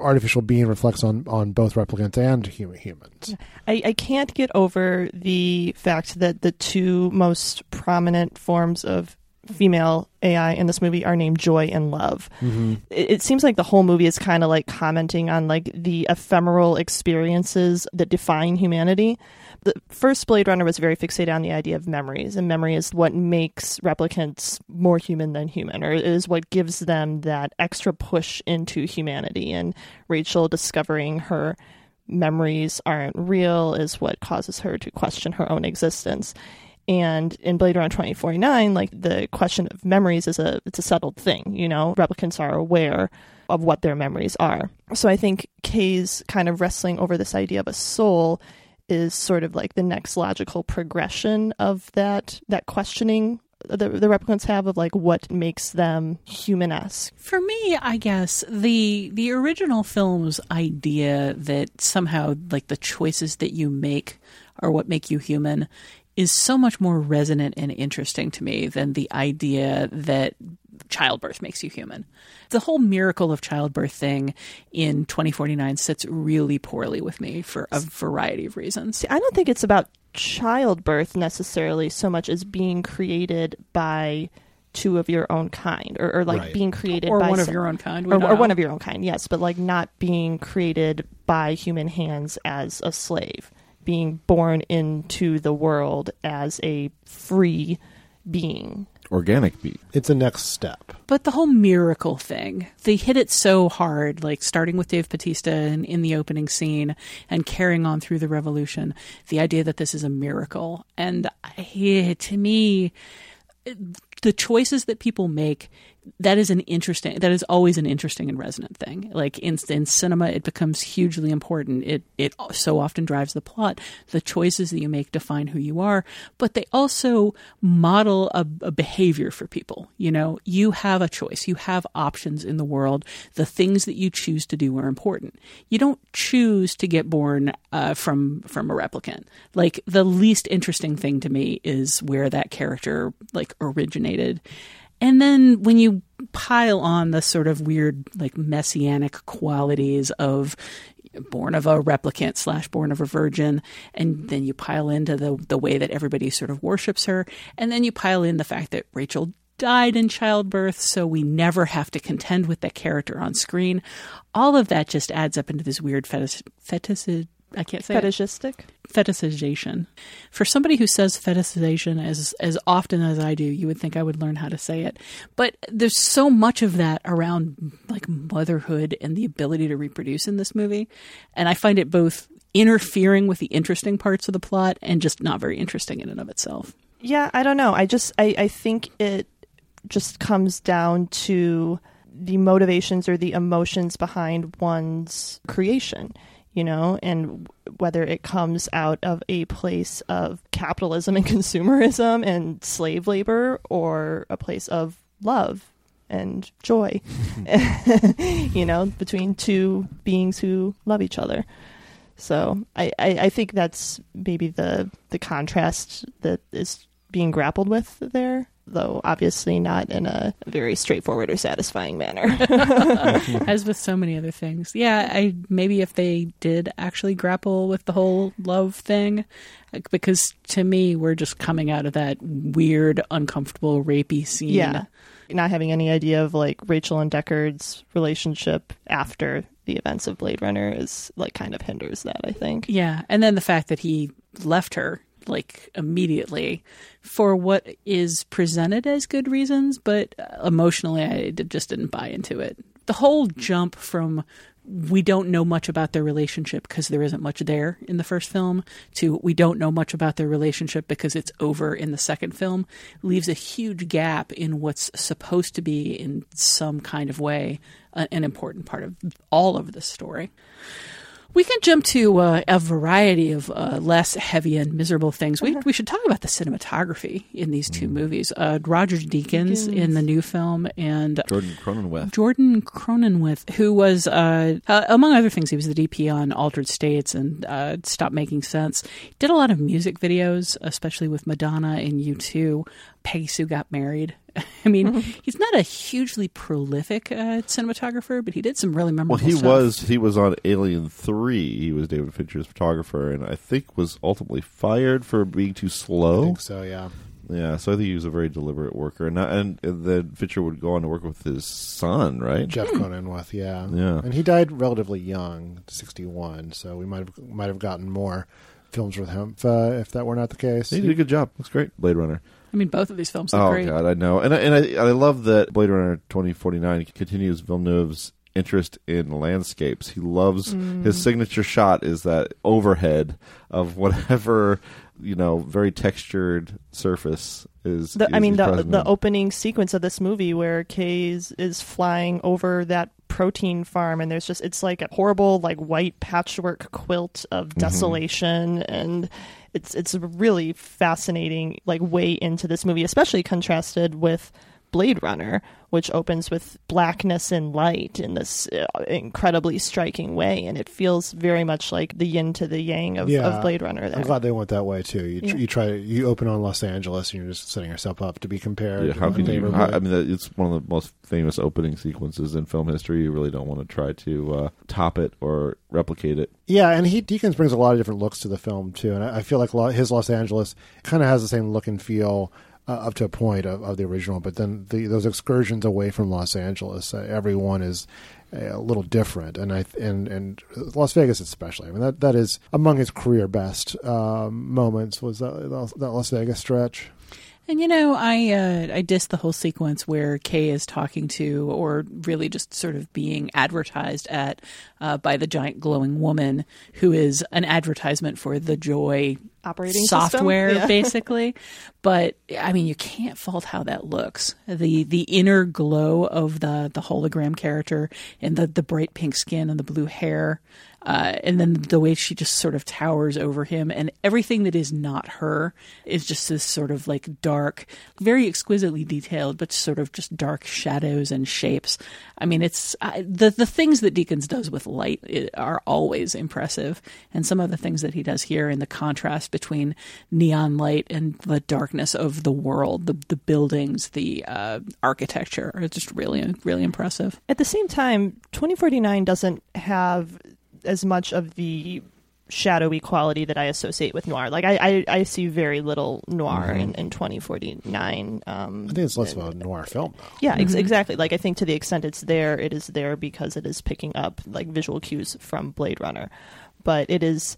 artificial being reflects on both replicants and humans. I can't get over the fact that the two most prominent forms of female AI in this movie are named Joy and Love. Mm-hmm. It seems like the whole movie is kind of like commenting on like the ephemeral experiences that define humanity. The first Blade Runner was very fixated on the idea of memories, and memory is what makes replicants more human than human, or is what gives them that extra push into humanity. And Rachel discovering her memories aren't real is what causes her to question her own existence. And in Blade Runner 2049, like, the question of memories is it's a settled thing, you know? Replicants are aware of what their memories are. So I think Kay's kind of wrestling over this idea of a soul is sort of like the next logical progression of that questioning the replicants have of, like, what makes them human-esque. For me, I guess, the original film's idea that somehow, like, the choices that you make are what make you human is so much more resonant and interesting to me than the idea that childbirth makes you human. The whole miracle of childbirth thing in 2049 sits really poorly with me for a variety of reasons. I don't think it's about childbirth necessarily so much as being created by two of your own kind, or like right. being created or by one of your own kind, or one of your own kind, yes, but like not being created by human hands as a slave, being born into the world as a free being. Organic beat. It's a next step. But the whole miracle thing, they hit it so hard, like starting with Dave Bautista in the opening scene and carrying on through the revolution, the idea that this is a miracle. And to me, the choices that people make, that is always an interesting and resonant thing. Like in cinema, it becomes hugely important. It so often drives the plot. The choices that you make define who you are, but they also model a behavior for people. You know, you have a choice. You have options in the world. The things that you choose to do are important. You don't choose to get born from a replicant. Like, the least interesting thing to me is where that character, like, originated. And then when you pile on the sort of weird, like, messianic qualities of born of a replicant / born of a virgin, and then you pile into the way that everybody sort of worships her, and then you pile in the fact that Rachel died in childbirth, so we never have to contend with that character on screen. All of that just adds up into this weird fetishization. For somebody who says fetishization as often as I do, you would think I would learn how to say it. But there's so much of that around, like, motherhood and the ability to reproduce in this movie. And I find it both interfering with the interesting parts of the plot and just not very interesting in and of itself. Yeah, I don't know. I think it just comes down to the motivations or the emotions behind one's creation. You know, and whether it comes out of a place of capitalism and consumerism and slave labor, or a place of love and joy, you know, between two beings who love each other. So I think that's maybe the contrast that is being grappled with there, though obviously not in a very straightforward or satisfying manner. As with so many other things. Yeah, maybe if they did actually grapple with the whole love thing, because to me, we're just coming out of that weird, uncomfortable, rapey scene. Yeah, not having any idea of, like, Rachel and Deckard's relationship after the events of Blade Runner is, like, kind of hinders that, I think. Yeah, and then the fact that he left her, like, immediately for what is presented as good reasons, but emotionally I just didn't buy into it. The whole jump from we don't know much about their relationship because there isn't much there in the first film to we don't know much about their relationship because it's over in the second film leaves a huge gap in what's supposed to be, in some kind of way, an important part of all of this story. We can jump to a variety of less heavy and miserable things. We should talk about the cinematography in these two movies. Roger Deakins in the new film, and Jordan Cronenweth, who was, among other things, he was the DP on Altered States and Stop Making Sense. Did a lot of music videos, especially with Madonna and U2. Peggy Sue Got Married. I mean, he's not a hugely prolific cinematographer, but he did some really memorable stuff. Well, he was on Alien 3. He was David Fincher's photographer, and I think was ultimately fired for being too slow. I think so, yeah. Yeah, so I think he was a very deliberate worker. And then Fincher would go on to work with his son, right? Jeff Cronenweth, yeah. And he died relatively young, 61, so we might have gotten more films with him if that were not the case. He did a good job. Looks great. Blade Runner. I mean, both of these films are great. Oh, God, I know. And I love that Blade Runner 2049 continues Villeneuve's interest in landscapes. He loves his signature shot is that overhead of whatever, you know, very textured surface is. The opening sequence of this movie where Kay's is flying over that protein farm, and there's just, it's like a horrible, like, white patchwork quilt of desolation, and it's a really fascinating, like, way into this movie, especially contrasted with Blade Runner, which opens with blackness and light in this incredibly striking way, and it feels very much like the yin to the yang of Blade Runner there. I'm glad they went that way too. You open on Los Angeles and you're just setting yourself up to be compared. It's one of the most famous opening sequences in film history. You really don't want to try to top it or replicate it. Yeah, and Deakins brings a lot of different looks to the film too, and I feel like his Los Angeles kind of has the same look and feel up to a point of the original, but then those excursions away from Los Angeles, everyone is a little different, and Las Vegas especially. I mean, that is among his career best moments, was that Las Vegas stretch. And, you know, I dissed the whole sequence where Kay is talking to, or really just sort of being advertised at by the giant glowing woman, who is an advertisement for the Joy operating software, basically. But, I mean, you can't fault how that looks. The inner glow of the hologram character, and the bright pink skin and the blue hair. And then the way she just sort of towers over him, and everything that is not her is just this sort of like dark, very exquisitely detailed, but sort of just dark shadows and shapes. I mean, it's the things that Deakins does with light are always impressive. And some of the things that he does here in the contrast between neon light and the darkness of the world, the buildings, the architecture, are just really, really impressive. At the same time, 2049 doesn't have as much of the shadowy quality that I associate with noir. Like, I see very little noir in 2049. I think it's less of a noir film, though. Yeah, exactly. Like, I think to the extent it's there, it is there because it is picking up, like, visual cues from Blade Runner. But it is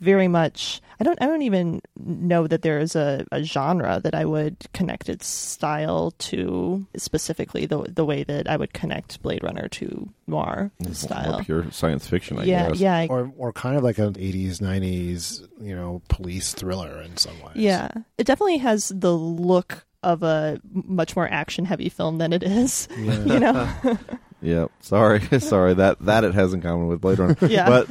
very much... I don't even know that there is a genre that I would connect its style to, specifically the way that I would connect Blade Runner to noir style. More pure science fiction, I guess. Yeah. Or kind of like an 80s, 90s, you know, police thriller in some ways. Yeah. It definitely has the look of a much more action-heavy film than it is, you know? Yeah, sorry. That it has in common with Blade Runner. But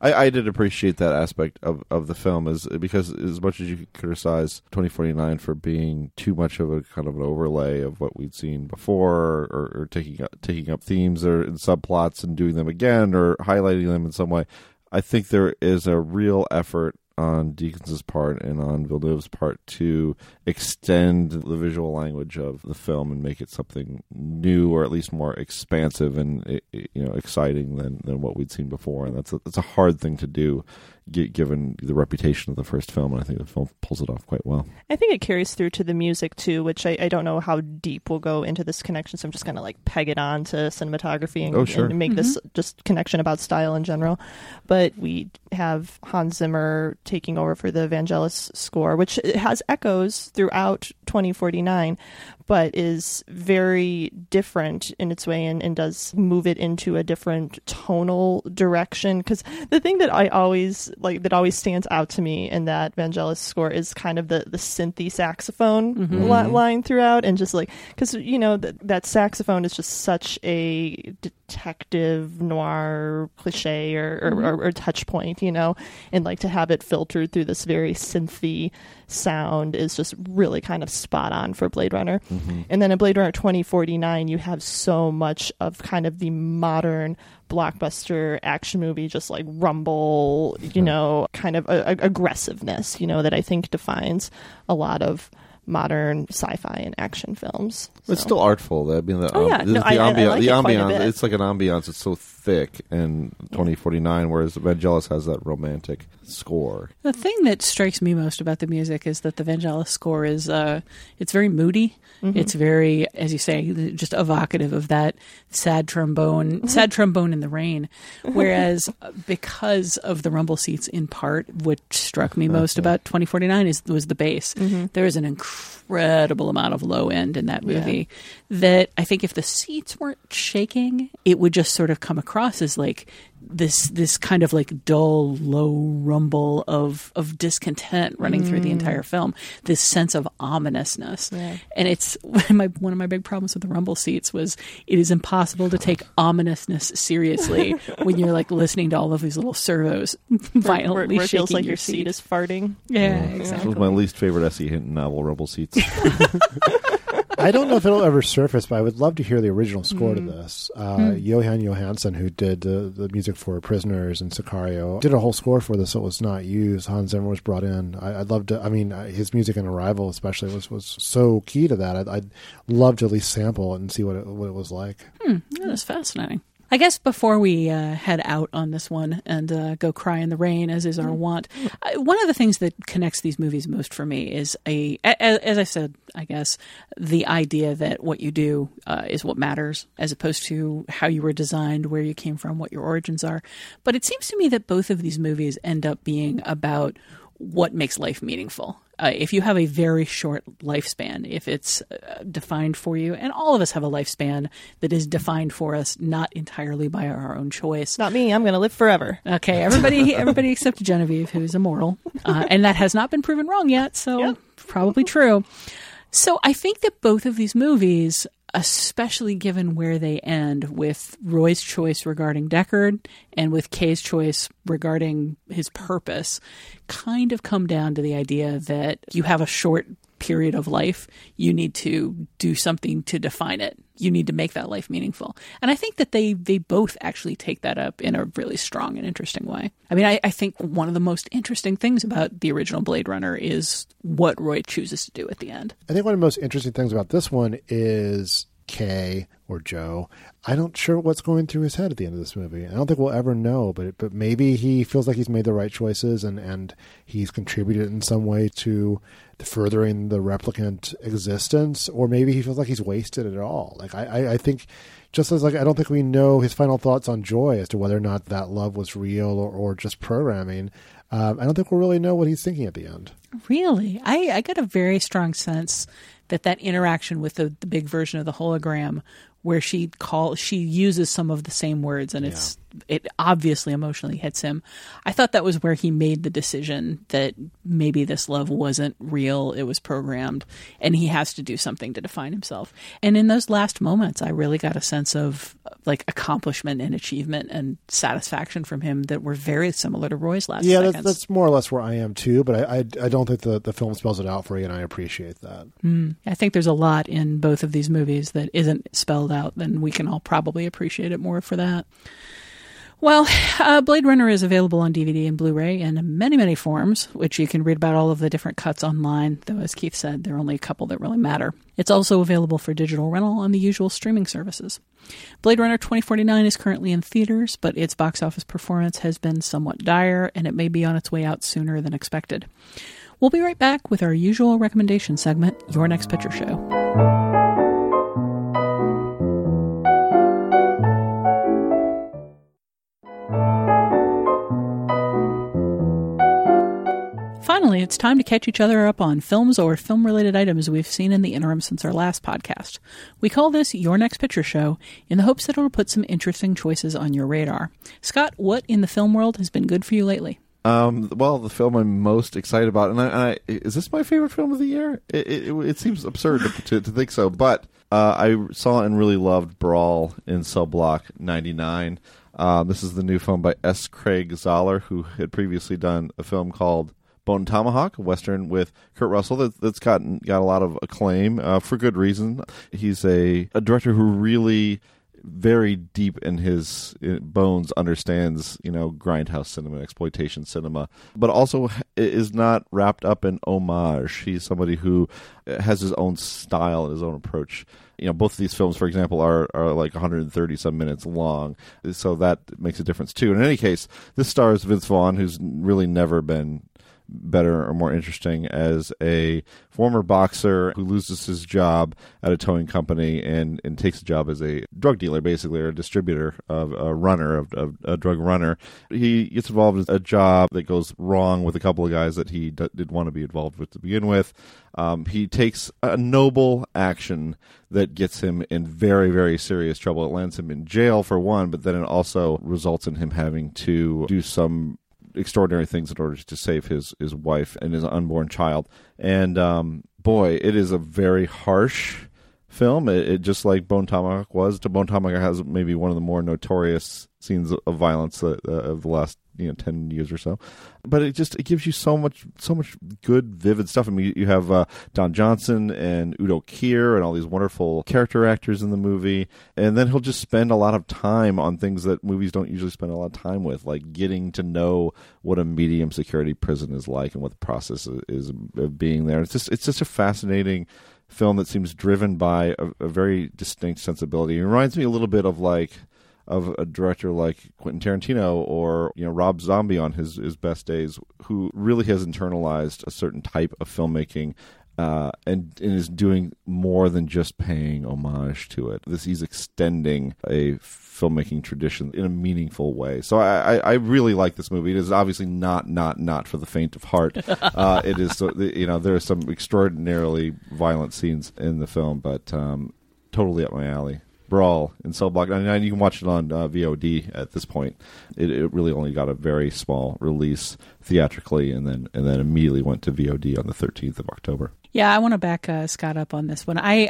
I did appreciate that aspect of the film, is because as much as you could criticize 2049 for being too much of a kind of an overlay of what we'd seen before, or taking up themes or and subplots and doing them again or highlighting them in some way, I think there is a real effort on Deakins' part and on Villeneuve's part to extend the visual language of the film and make it something new, or at least more expansive and, you know, exciting than what we'd seen before. And that's a hard thing to do, given the reputation of the first film, and I think the film pulls it off quite well. I think it carries through to the music too, which I don't know how deep we'll go into this connection, so I'm just going to like peg it on to cinematography and make this just connection about style in general. But we have Hans Zimmer taking over for the Vangelis score, which has echoes throughout 2049, but is very different in its way and does move it into a different tonal direction. Because the thing that always stands out to me in that Vangelis score is kind of the synthy saxophone line throughout, and just like, because, you know, that saxophone is just such a detective noir cliche or touch point, you know, and like to have it filtered through this very synthy sound is just really kind of spot on for Blade Runner. And then in Blade Runner 2049, you have so much of kind of the modern blockbuster action movie, just like rumble, you know, kind of aggressiveness, you know, that I think defines a lot of modern sci-fi and action films. So. It's still artful. I mean, the ambiance, it's like an ambiance. It's so thick in 2049, whereas Vangelis has that romantic score. The thing that strikes me most about the music is that the Vangelis score is it's very moody. Mm-hmm. It's very, as you say, just evocative of that sad trombone in the rain. Whereas because of the rumble seats in part, which struck me most about 2049 was the bass. Mm-hmm. There is an incredible amount of low end in that movie that I think if the seats weren't shaking, it would just sort of come across as like this kind of like dull, low rumble of discontent running through the entire film, this sense of ominousness. Yeah. And it's one of my big problems with the rumble seats was it is impossible to take ominousness seriously when you're like listening to all of these little servos violently shaking feels like your seat is farting. Yeah, exactly. This was my least favorite S.E. Hinton novel, Rumble Seats. I don't know if it'll ever surface, but I would love to hear the original score to this. Johan Johansson, who did the music for Prisoners and Sicario, did a whole score for this that was not used. Hans Zimmer was brought in. I'd love to, I mean, his music in Arrival especially was so key to that. I'd love to at least sample it and see what it was like. That is fascinating. I guess before we head out on this one and go cry in the rain, as is our wont, one of the things that connects these movies most for me is, as I said, I guess, the idea that what you do is what matters, as opposed to how you were designed, where you came from, what your origins are. But it seems to me that both of these movies end up being about what makes life meaningful. If you have a very short lifespan, if it's defined for you, and all of us have a lifespan that is defined for us, not entirely by our own choice. Not me. I'm going to live forever. Okay. Everybody except Genevieve, who's immortal. And that has not been proven wrong yet. So probably true. So I think that both of these movies, especially given where they end with Roy's choice regarding Deckard and with Kay's choice regarding his purpose, kind of come down to the idea that you have a short period of life. You need to do something to define it. You need to make that life meaningful. And I think that they both actually take that up in a really strong and interesting way. I mean, I think one of the most interesting things about the original Blade Runner is what Roy chooses to do at the end. I think one of the most interesting things about this one is Kay or Joe. I'm not sure what's going through his head at the end of this movie. I don't think we'll ever know, but maybe he feels like he's made the right choices and he's contributed in some way to furthering the replicant existence, or maybe he feels like he's wasted it all. Like I think, just as like I don't think we know his final thoughts on Joy as to whether or not that love was real or just programming. I don't think we'll really know what he's thinking at the end. Really? I got a very strong sense that interaction with the big version of the hologram, where she uses some of the same words, and it obviously emotionally hits him. I thought that was where he made the decision that maybe this love wasn't real, it was programmed, and he has to do something to define himself. And in those last moments, I really got a sense of like accomplishment and achievement and satisfaction from him that were very similar to Roy's last seconds. That's more or less where I am too, but I don't think the film spells it out for you, and I appreciate that. I think there's a lot in both of these movies that isn't spelled out, then we can all probably appreciate it more for that. Well, Blade Runner is available on DVD and Blu-ray in many, many forms, which you can read about all of the different cuts online, though, as Keith said, there are only a couple that really matter. It's also available for digital rental on the usual streaming services. Blade Runner 2049 is currently in theaters, but its box office performance has been somewhat dire, and it may be on its way out sooner than expected. We'll be right back with our usual recommendation segment, Your Next Picture Show. Finally, it's time to catch each other up on films or film-related items we've seen in the interim since our last podcast. We call this Your Next Picture Show in the hopes that it'll put some interesting choices on your radar. Scott, what in the film world has been good for you lately? Well, the film I'm most excited about, and I is this my favorite film of the year? It seems absurd to think so, but I saw and really loved Brawl in Cell Block 99. This is the new film by S. Craig Zahler, who had previously done a film called Bone Tomahawk, a western with Kurt Russell that's got a lot of acclaim for good reason. He's a director who really very deep in his bones understands, you know, grindhouse cinema, exploitation cinema, but also is not wrapped up in homage. He's somebody who has his own style and his own approach. You know, both of these films, for example, are like 130 some minutes long, so that makes a difference too. And in any case, this stars Vince Vaughn, who's really never been better or more interesting as a former boxer who loses his job at a towing company and takes a job as a drug dealer, basically, or a distributor of a runner, of a drug runner. He gets involved with a job that goes wrong with a couple of guys that he didn't want to be involved with to begin with. He takes a noble action that gets him in very, very serious trouble. It lands him in jail for one, but then it also results in him having to do some extraordinary things in order to save his wife and his unborn child. And boy, it is a very harsh film. It just like Bone Tomahawk was. Bone Tomahawk has maybe one of the more notorious scenes of violence of the last 10 years or so, but it gives you so much good, vivid stuff. I mean, you have Don Johnson and Udo Kier and all these wonderful character actors in the movie, and then he'll just spend a lot of time on things that movies don't usually spend a lot of time with, like getting to know what a medium security prison is like and what the process is of being there. It's just a fascinating film that seems driven by a very distinct sensibility. It reminds me a little bit of a director like Quentin Tarantino or Rob Zombie on his best days, who really has internalized a certain type of filmmaking and is doing more than just paying homage to it. He's extending a filmmaking tradition in a meaningful way. So I really like this movie. It is obviously not for the faint of heart. It is, there are some extraordinarily violent scenes in the film, but totally up my alley. Brawl in Cell Block 99. You can watch it on VOD at this point. It really only got a very small release theatrically, and then immediately went to VOD on the 13th of October. Yeah, I want to back Scott up on this one. I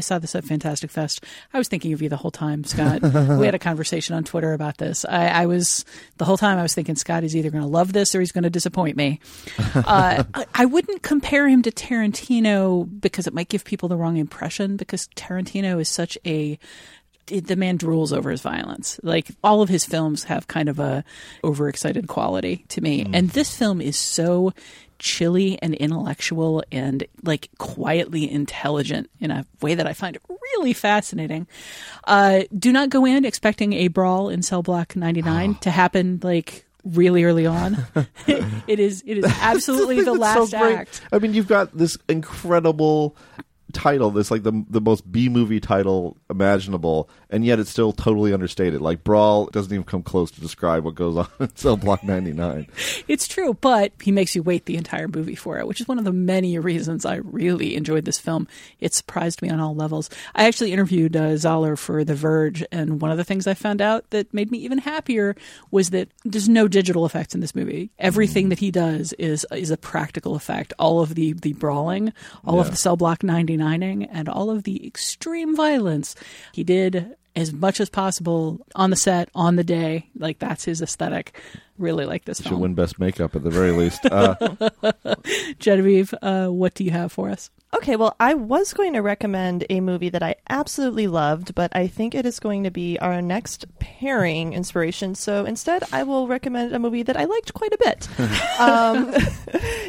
saw this at Fantastic Fest. I was thinking of you the whole time, Scott. We had a conversation on Twitter about this. I was thinking Scott is either going to love this or he's going to disappoint me. I wouldn't compare him to Tarantino because it might give people the wrong impression, because Tarantino is such the man drools over his violence. Like, all of his films have kind of a overexcited quality to me. Mm. And this film is so chilly and intellectual and like quietly intelligent in a way that I find really fascinating. Do not go in expecting a brawl in Cell Block 99 to happen like really early on. It is absolutely the last act. I mean, you've got this incredible title, this like the most B-movie title imaginable, and yet it's still totally understated. Like, Brawl doesn't even come close to describe what goes on in Cell Block 99. It's true, but he makes you wait the entire movie for it, which is one of the many reasons I really enjoyed this film. It surprised me on all levels. I actually interviewed Zoller for The Verge, and one of the things I found out that made me even happier was that there's no digital effects in this movie. Everything that he does is a practical effect. All of the brawling, all of the Cell Block 99 and all of the extreme violence, he did as much as possible on the set, on the day. Like, that's his aesthetic. Really like this film. Should win best makeup at the very least. Genevieve, what do you have for us? Okay, well, I was going to recommend a movie that I absolutely loved, but I think it is going to be our next pairing inspiration. So instead, I will recommend a movie that I liked quite a bit.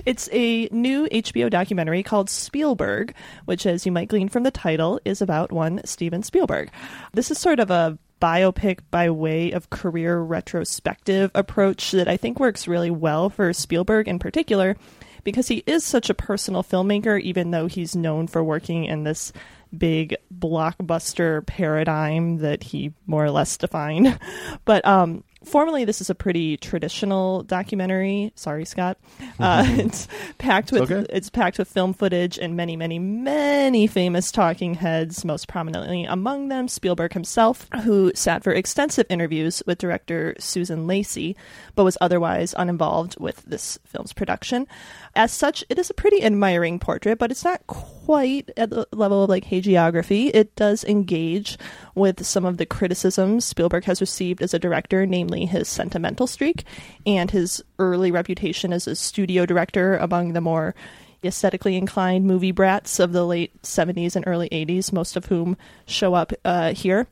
It's a new HBO documentary called Spielberg, which, as you might glean from the title, is about one Steven Spielberg. This is sort of a biopic by way of career retrospective approach that I think works really well for Spielberg in particular, because he is such a personal filmmaker, even though he's known for working in this big blockbuster paradigm that he more or less defined. But formally, this is a pretty traditional documentary. Sorry, Scott. It's packed with film footage and many, many, many famous talking heads, most prominently among them Spielberg himself, who sat for extensive interviews with director Susan Lacey, but was otherwise uninvolved with this film's production. As such, it is a pretty admiring portrait, but it's not quite at the level of like hagiography. It does engage with some of the criticisms Spielberg has received as a director, namely his sentimental streak and his early reputation as a studio director among the more aesthetically inclined movie brats of the late 70s and early 80s, most of whom show up here.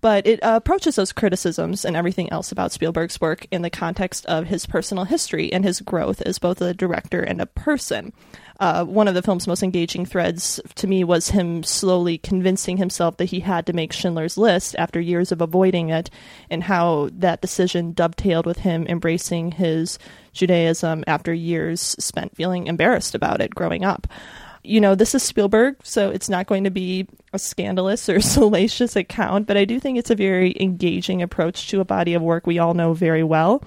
But it approaches those criticisms and everything else about Spielberg's work in the context of his personal history and his growth as both a director and a person. One of the film's most engaging threads to me was him slowly convincing himself that he had to make Schindler's List after years of avoiding it, and how that decision dovetailed with him embracing his Judaism after years spent feeling embarrassed about it growing up. You know, this is Spielberg, so it's not going to be a scandalous or salacious account, but I do think it's a very engaging approach to a body of work we all know very well,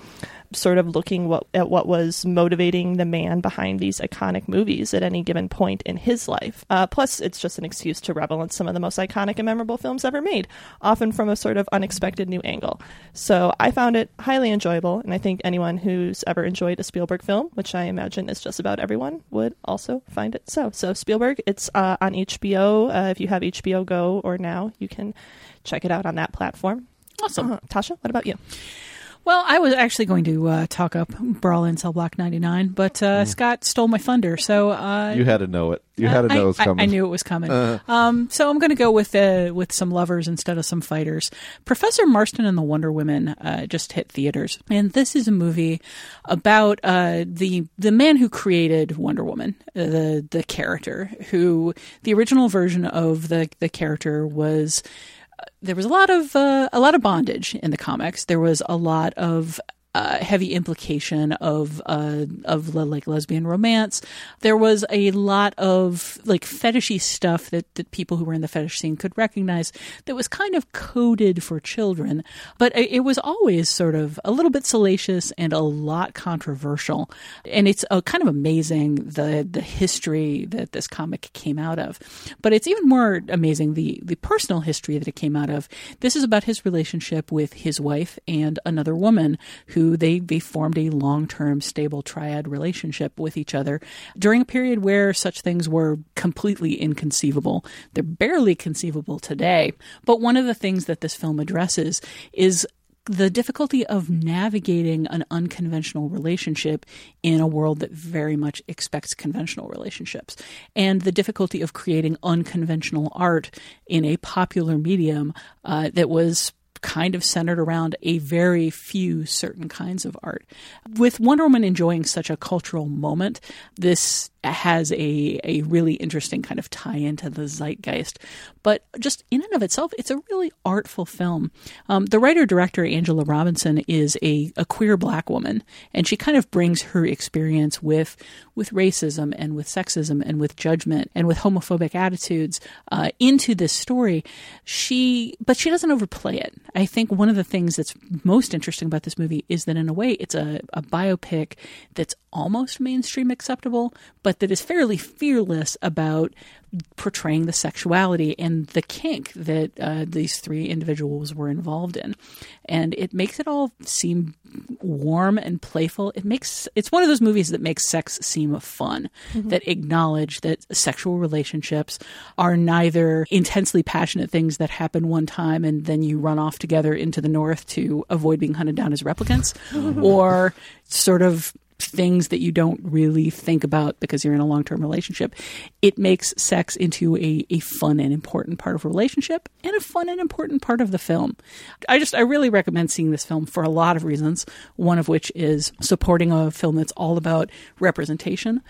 sort of looking at what was motivating the man behind these iconic movies at any given point in his life. Plus, it's just an excuse to revel in some of the most iconic and memorable films ever made, often from a sort of unexpected new angle. So I found it highly enjoyable, and I think anyone who's ever enjoyed a Spielberg film, which I imagine is just about everyone, would also find it so. So Spielberg, it's on HBO. If you have HBO Go or Now, you can check it out on that platform. Awesome. Tasha, what about you? Well, I was actually going to talk up Brawl in Cell Block 99, but Scott stole my thunder. So you had to know it. You had to know it was coming. I knew it was coming. So I'm going to go with some lovers instead of some fighters. Professor Marston and the Wonder Women just hit theaters, and this is a movie about the man who created Wonder Woman, the character, who the original version of the character was. There was a lot of bondage in the comics. There was a lot of heavy implication of lesbian romance. There was a lot of fetishy stuff that people who were in the fetish scene could recognize that was kind of coded for children, but it was always sort of a little bit salacious and a lot controversial. And it's kind of amazing the history that this comic came out of, but it's even more amazing the personal history that it came out of. This is about his relationship with his wife and another woman who they formed a long-term, stable triad relationship with each other during a period where such things were completely inconceivable. They're barely conceivable today. But one of the things that this film addresses is the difficulty of navigating an unconventional relationship in a world that very much expects conventional relationships, and the difficulty of creating unconventional art in a popular medium that was kind of centered around a very few certain kinds of art. With Wonder Woman enjoying such a cultural moment, this has a really interesting kind of tie into the zeitgeist. But just in and of itself, it's a really artful film. The writer-director, Angela Robinson, is a queer Black woman, and she kind of brings her experience with racism and with sexism and with judgment and with homophobic attitudes into this story. But she doesn't overplay it. I think one of the things that's most interesting about this movie is that, in a way, it's a biopic that's almost mainstream acceptable, but that is fairly fearless about portraying the sexuality and the kink that these three individuals were involved in. And it makes it all seem warm and playful. It's one of those movies that makes sex seem fun, mm-hmm. that acknowledge that sexual relationships are neither intensely passionate things that happen one time and then you run off together into the north to avoid being hunted down as replicants, or sort of things that you don't really think about because you're in a long-term relationship. It makes sex into a fun and important part of a relationship and a fun and important part of the film. I really recommend seeing this film for a lot of reasons, one of which is supporting a film that's all about representation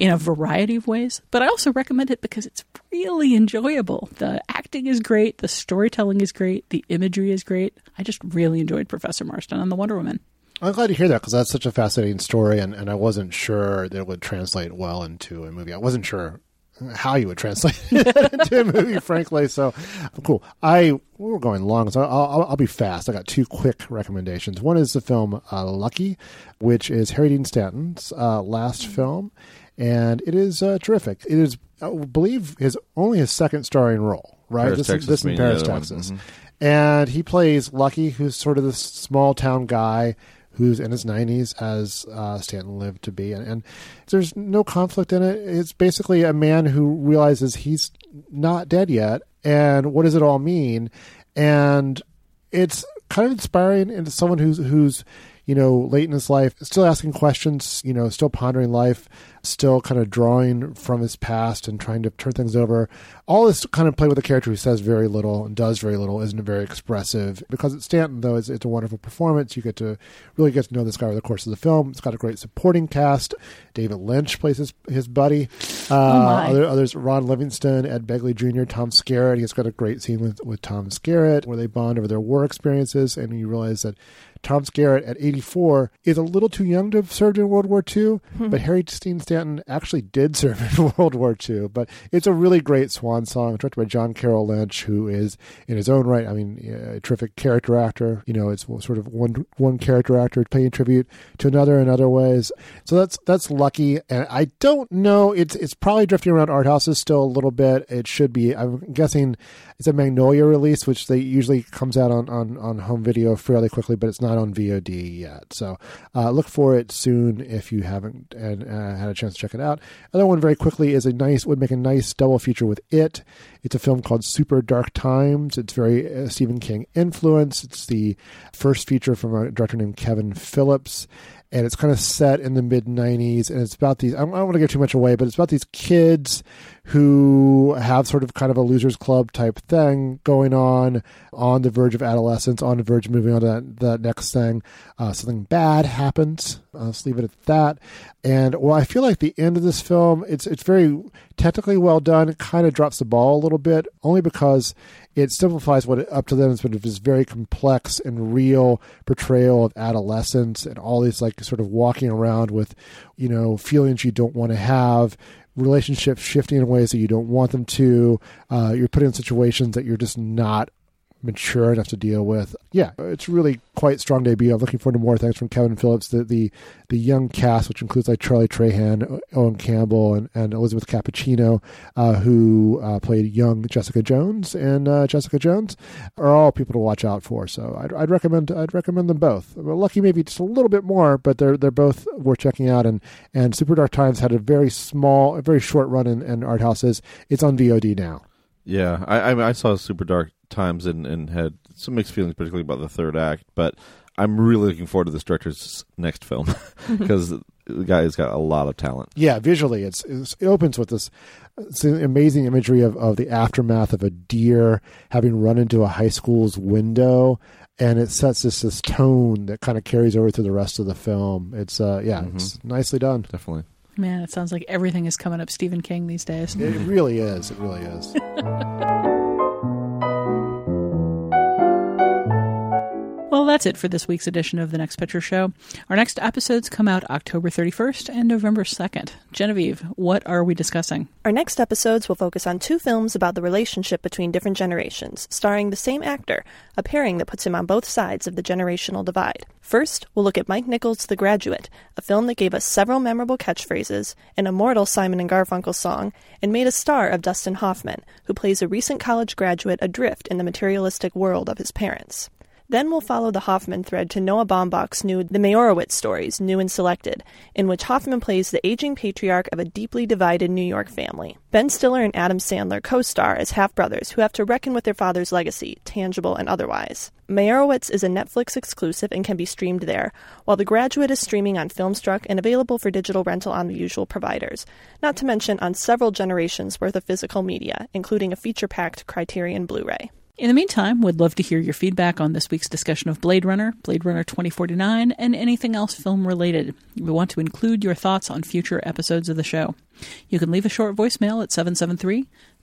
in a variety of ways. But I also recommend it because it's really enjoyable. The acting is great. The storytelling is great. The imagery is great. I just really enjoyed Professor Marston and the Wonder Woman. I'm glad to hear that, because that's such a fascinating story, and I wasn't sure that it would translate well into a movie. I wasn't sure how you would translate it into a movie, frankly. So, cool. We're going long, so I'll be fast. I got two quick recommendations. One is the film Lucky, which is Harry Dean Stanton's last film, and it is terrific. It is, I believe, only his second starring role, right? This in Paris, Texas. Mm-hmm. And he plays Lucky, who's sort of this small-town guy who's in his 90s, as Stanton lived to be. And there's no conflict in it. It's basically a man who realizes he's not dead yet, and what does it all mean? And it's kind of inspiring into someone who's you know, late in his life, still asking questions, you know, still pondering life, still kind of drawing from his past and trying to turn things over. All this kind of play with a character who says very little and does very little, isn't very expressive. Because it's Stanton, though, it's a wonderful performance. You get to really get to know this guy over the course of the film. It's got a great supporting cast. David Lynch plays his buddy. Others, Ron Livingston, Ed Begley Jr., Tom Skerritt. He's got a great scene with Tom Skerritt where they bond over their war experiences, and you realize that Tom Skerritt at 84 is a little too young to have served in World War II, but Harry Dean Stanton actually did serve in World War II. But it's a really great swan song, directed by John Carroll Lynch, who is, in his own right, I mean, a terrific character actor. You know, it's sort of one character actor paying tribute to another in other ways. So that's lucky. And I don't know, it's probably drifting around art houses still a little bit. It should be. I'm guessing it's a Magnolia release, which they usually comes out on home video fairly quickly, but it's not on VOD yet. So look for it soon if you haven't and had a chance to check it out. Another one very quickly is would make a nice double feature with it. It's a film called Super Dark Times. It's very Stephen King influenced. It's the first feature from a director named Kevin Phillips. And it's kind of set in the mid-90s, and it's about these, I don't want to give too much away, but it's about these kids who have sort of kind of a loser's club type thing going on the verge of adolescence, on the verge of moving on to that next thing. Something bad happens. I'll just leave it at that. And well, I feel like the end of this film, it's very technically well done. It kind of drops the ball a little bit, only because it simplifies what up to them has been this very complex and real portrayal of adolescence and all these like sort of walking around with, you know, feelings you don't want to have, relationships shifting in ways that you don't want them to. You're put in situations that you're just not mature enough to deal with. Yeah, it's really quite strong debut. I'm looking forward to more things from Kevin Phillips. The young cast, which includes like Charlie Trahan, Owen Campbell, and Elizabeth Cappuccino, who played young Jessica Jones, and Jessica Jones are all people to watch out for. So I'd recommend them both. Well, lucky maybe just a little bit more, but they're both worth checking out. And Super Dark Times had a very short run in art houses. It's on VOD now. Yeah, I saw Super Dark Times and had some mixed feelings, particularly about the third act, but I'm really looking forward to this director's next film because the guy's got a lot of talent. Yeah, visually, it opens with this amazing imagery of the aftermath of a deer having run into a high school's window, and it sets this tone that kind of carries over through the rest of the film. It's it's nicely done. Definitely. Man, it sounds like everything is coming up Stephen King these days. It really is. It really is. Well, that's it for this week's edition of The Next Picture Show. Our next episodes come out October 31st and November 2nd. Genevieve, what are we discussing? Our next episodes will focus on two films about the relationship between different generations, starring the same actor, a pairing that puts him on both sides of the generational divide. First, we'll look at Mike Nichols' The Graduate, a film that gave us several memorable catchphrases, an immortal Simon & Garfunkel song, and made a star of Dustin Hoffman, who plays a recent college graduate adrift in the materialistic world of his parents. Then we'll follow the Hoffman thread to Noah Baumbach's new The Meyerowitz Stories, New and Selected, in which Hoffman plays the aging patriarch of a deeply divided New York family. Ben Stiller and Adam Sandler co-star as half-brothers who have to reckon with their father's legacy, tangible and otherwise. Meyerowitz is a Netflix exclusive and can be streamed there, while The Graduate is streaming on Filmstruck and available for digital rental on the usual providers, not to mention on several generations' worth of physical media, including a feature-packed Criterion Blu-ray. In the meantime, we'd love to hear your feedback on this week's discussion of Blade Runner 2049, and anything else film-related. We want to include your thoughts on future episodes of the show. You can leave a short voicemail at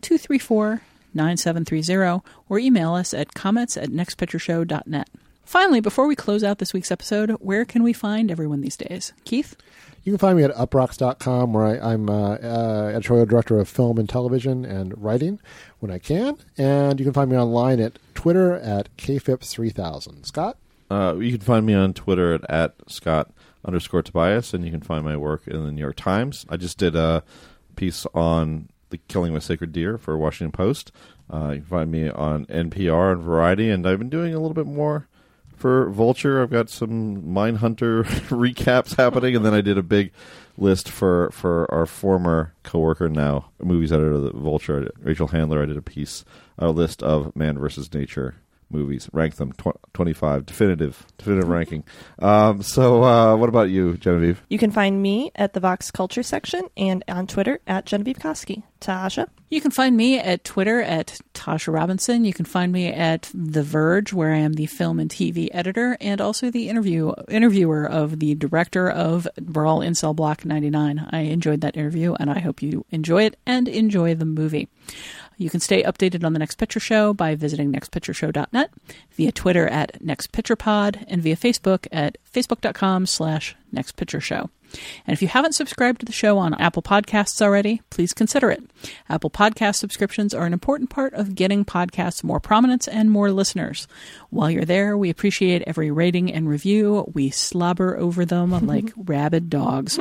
773-234-9730, or email us at comments@nextpictureshow.net. Finally, before we close out this week's episode, where can we find everyone these days? Keith? You can find me at uprocks.com, where I'm editorial director of film and television and writing when I can. And you can find me online at Twitter at KFIP3000. Scott? You can find me on Twitter at Scott_Tobias, and you can find my work in the New York Times. I just did a piece on the killing of a sacred deer for Washington Post. You can find me on NPR and Variety, and I've been doing a little bit more for Vulture. I've got some Mindhunter recaps happening, and then I did a big list for our former coworker, now movies editor of the Vulture, Rachel Handler. I did a list of Man vs. Nature movies. Rank them 25. Definitive ranking. So what about you, Genevieve? You can find me at the Vox Culture section and on Twitter at Genevieve Koski. Tasha? You can find me at Twitter at Tasha Robinson. You can find me at The Verge, where I am the film and TV editor and also the interviewer of the director of Brawl in Cell Block 99. I enjoyed that interview, and I hope you enjoy it and enjoy the movie. You can stay updated on the Next Picture Show by visiting nextpictureshow.net, via Twitter at nextpicturepod, and via Facebook at facebook.com/nextpictureshow. And if you haven't subscribed to the show on Apple Podcasts already, please consider it. Apple Podcast subscriptions are an important part of getting podcasts more prominence and more listeners. While you're there, we appreciate every rating and review. We slobber over them like rabid dogs.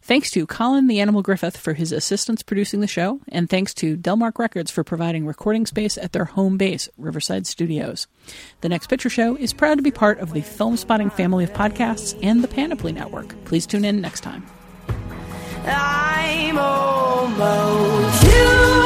Thanks to Colin the Animal Griffith for his assistance producing the show, and thanks to Delmark Records for providing recording space at their home base, Riverside Studios. The Next Picture Show is proud to be part of the Film Spotting family of podcasts and the Panoply Network. Please tune in next time. I'm almost you.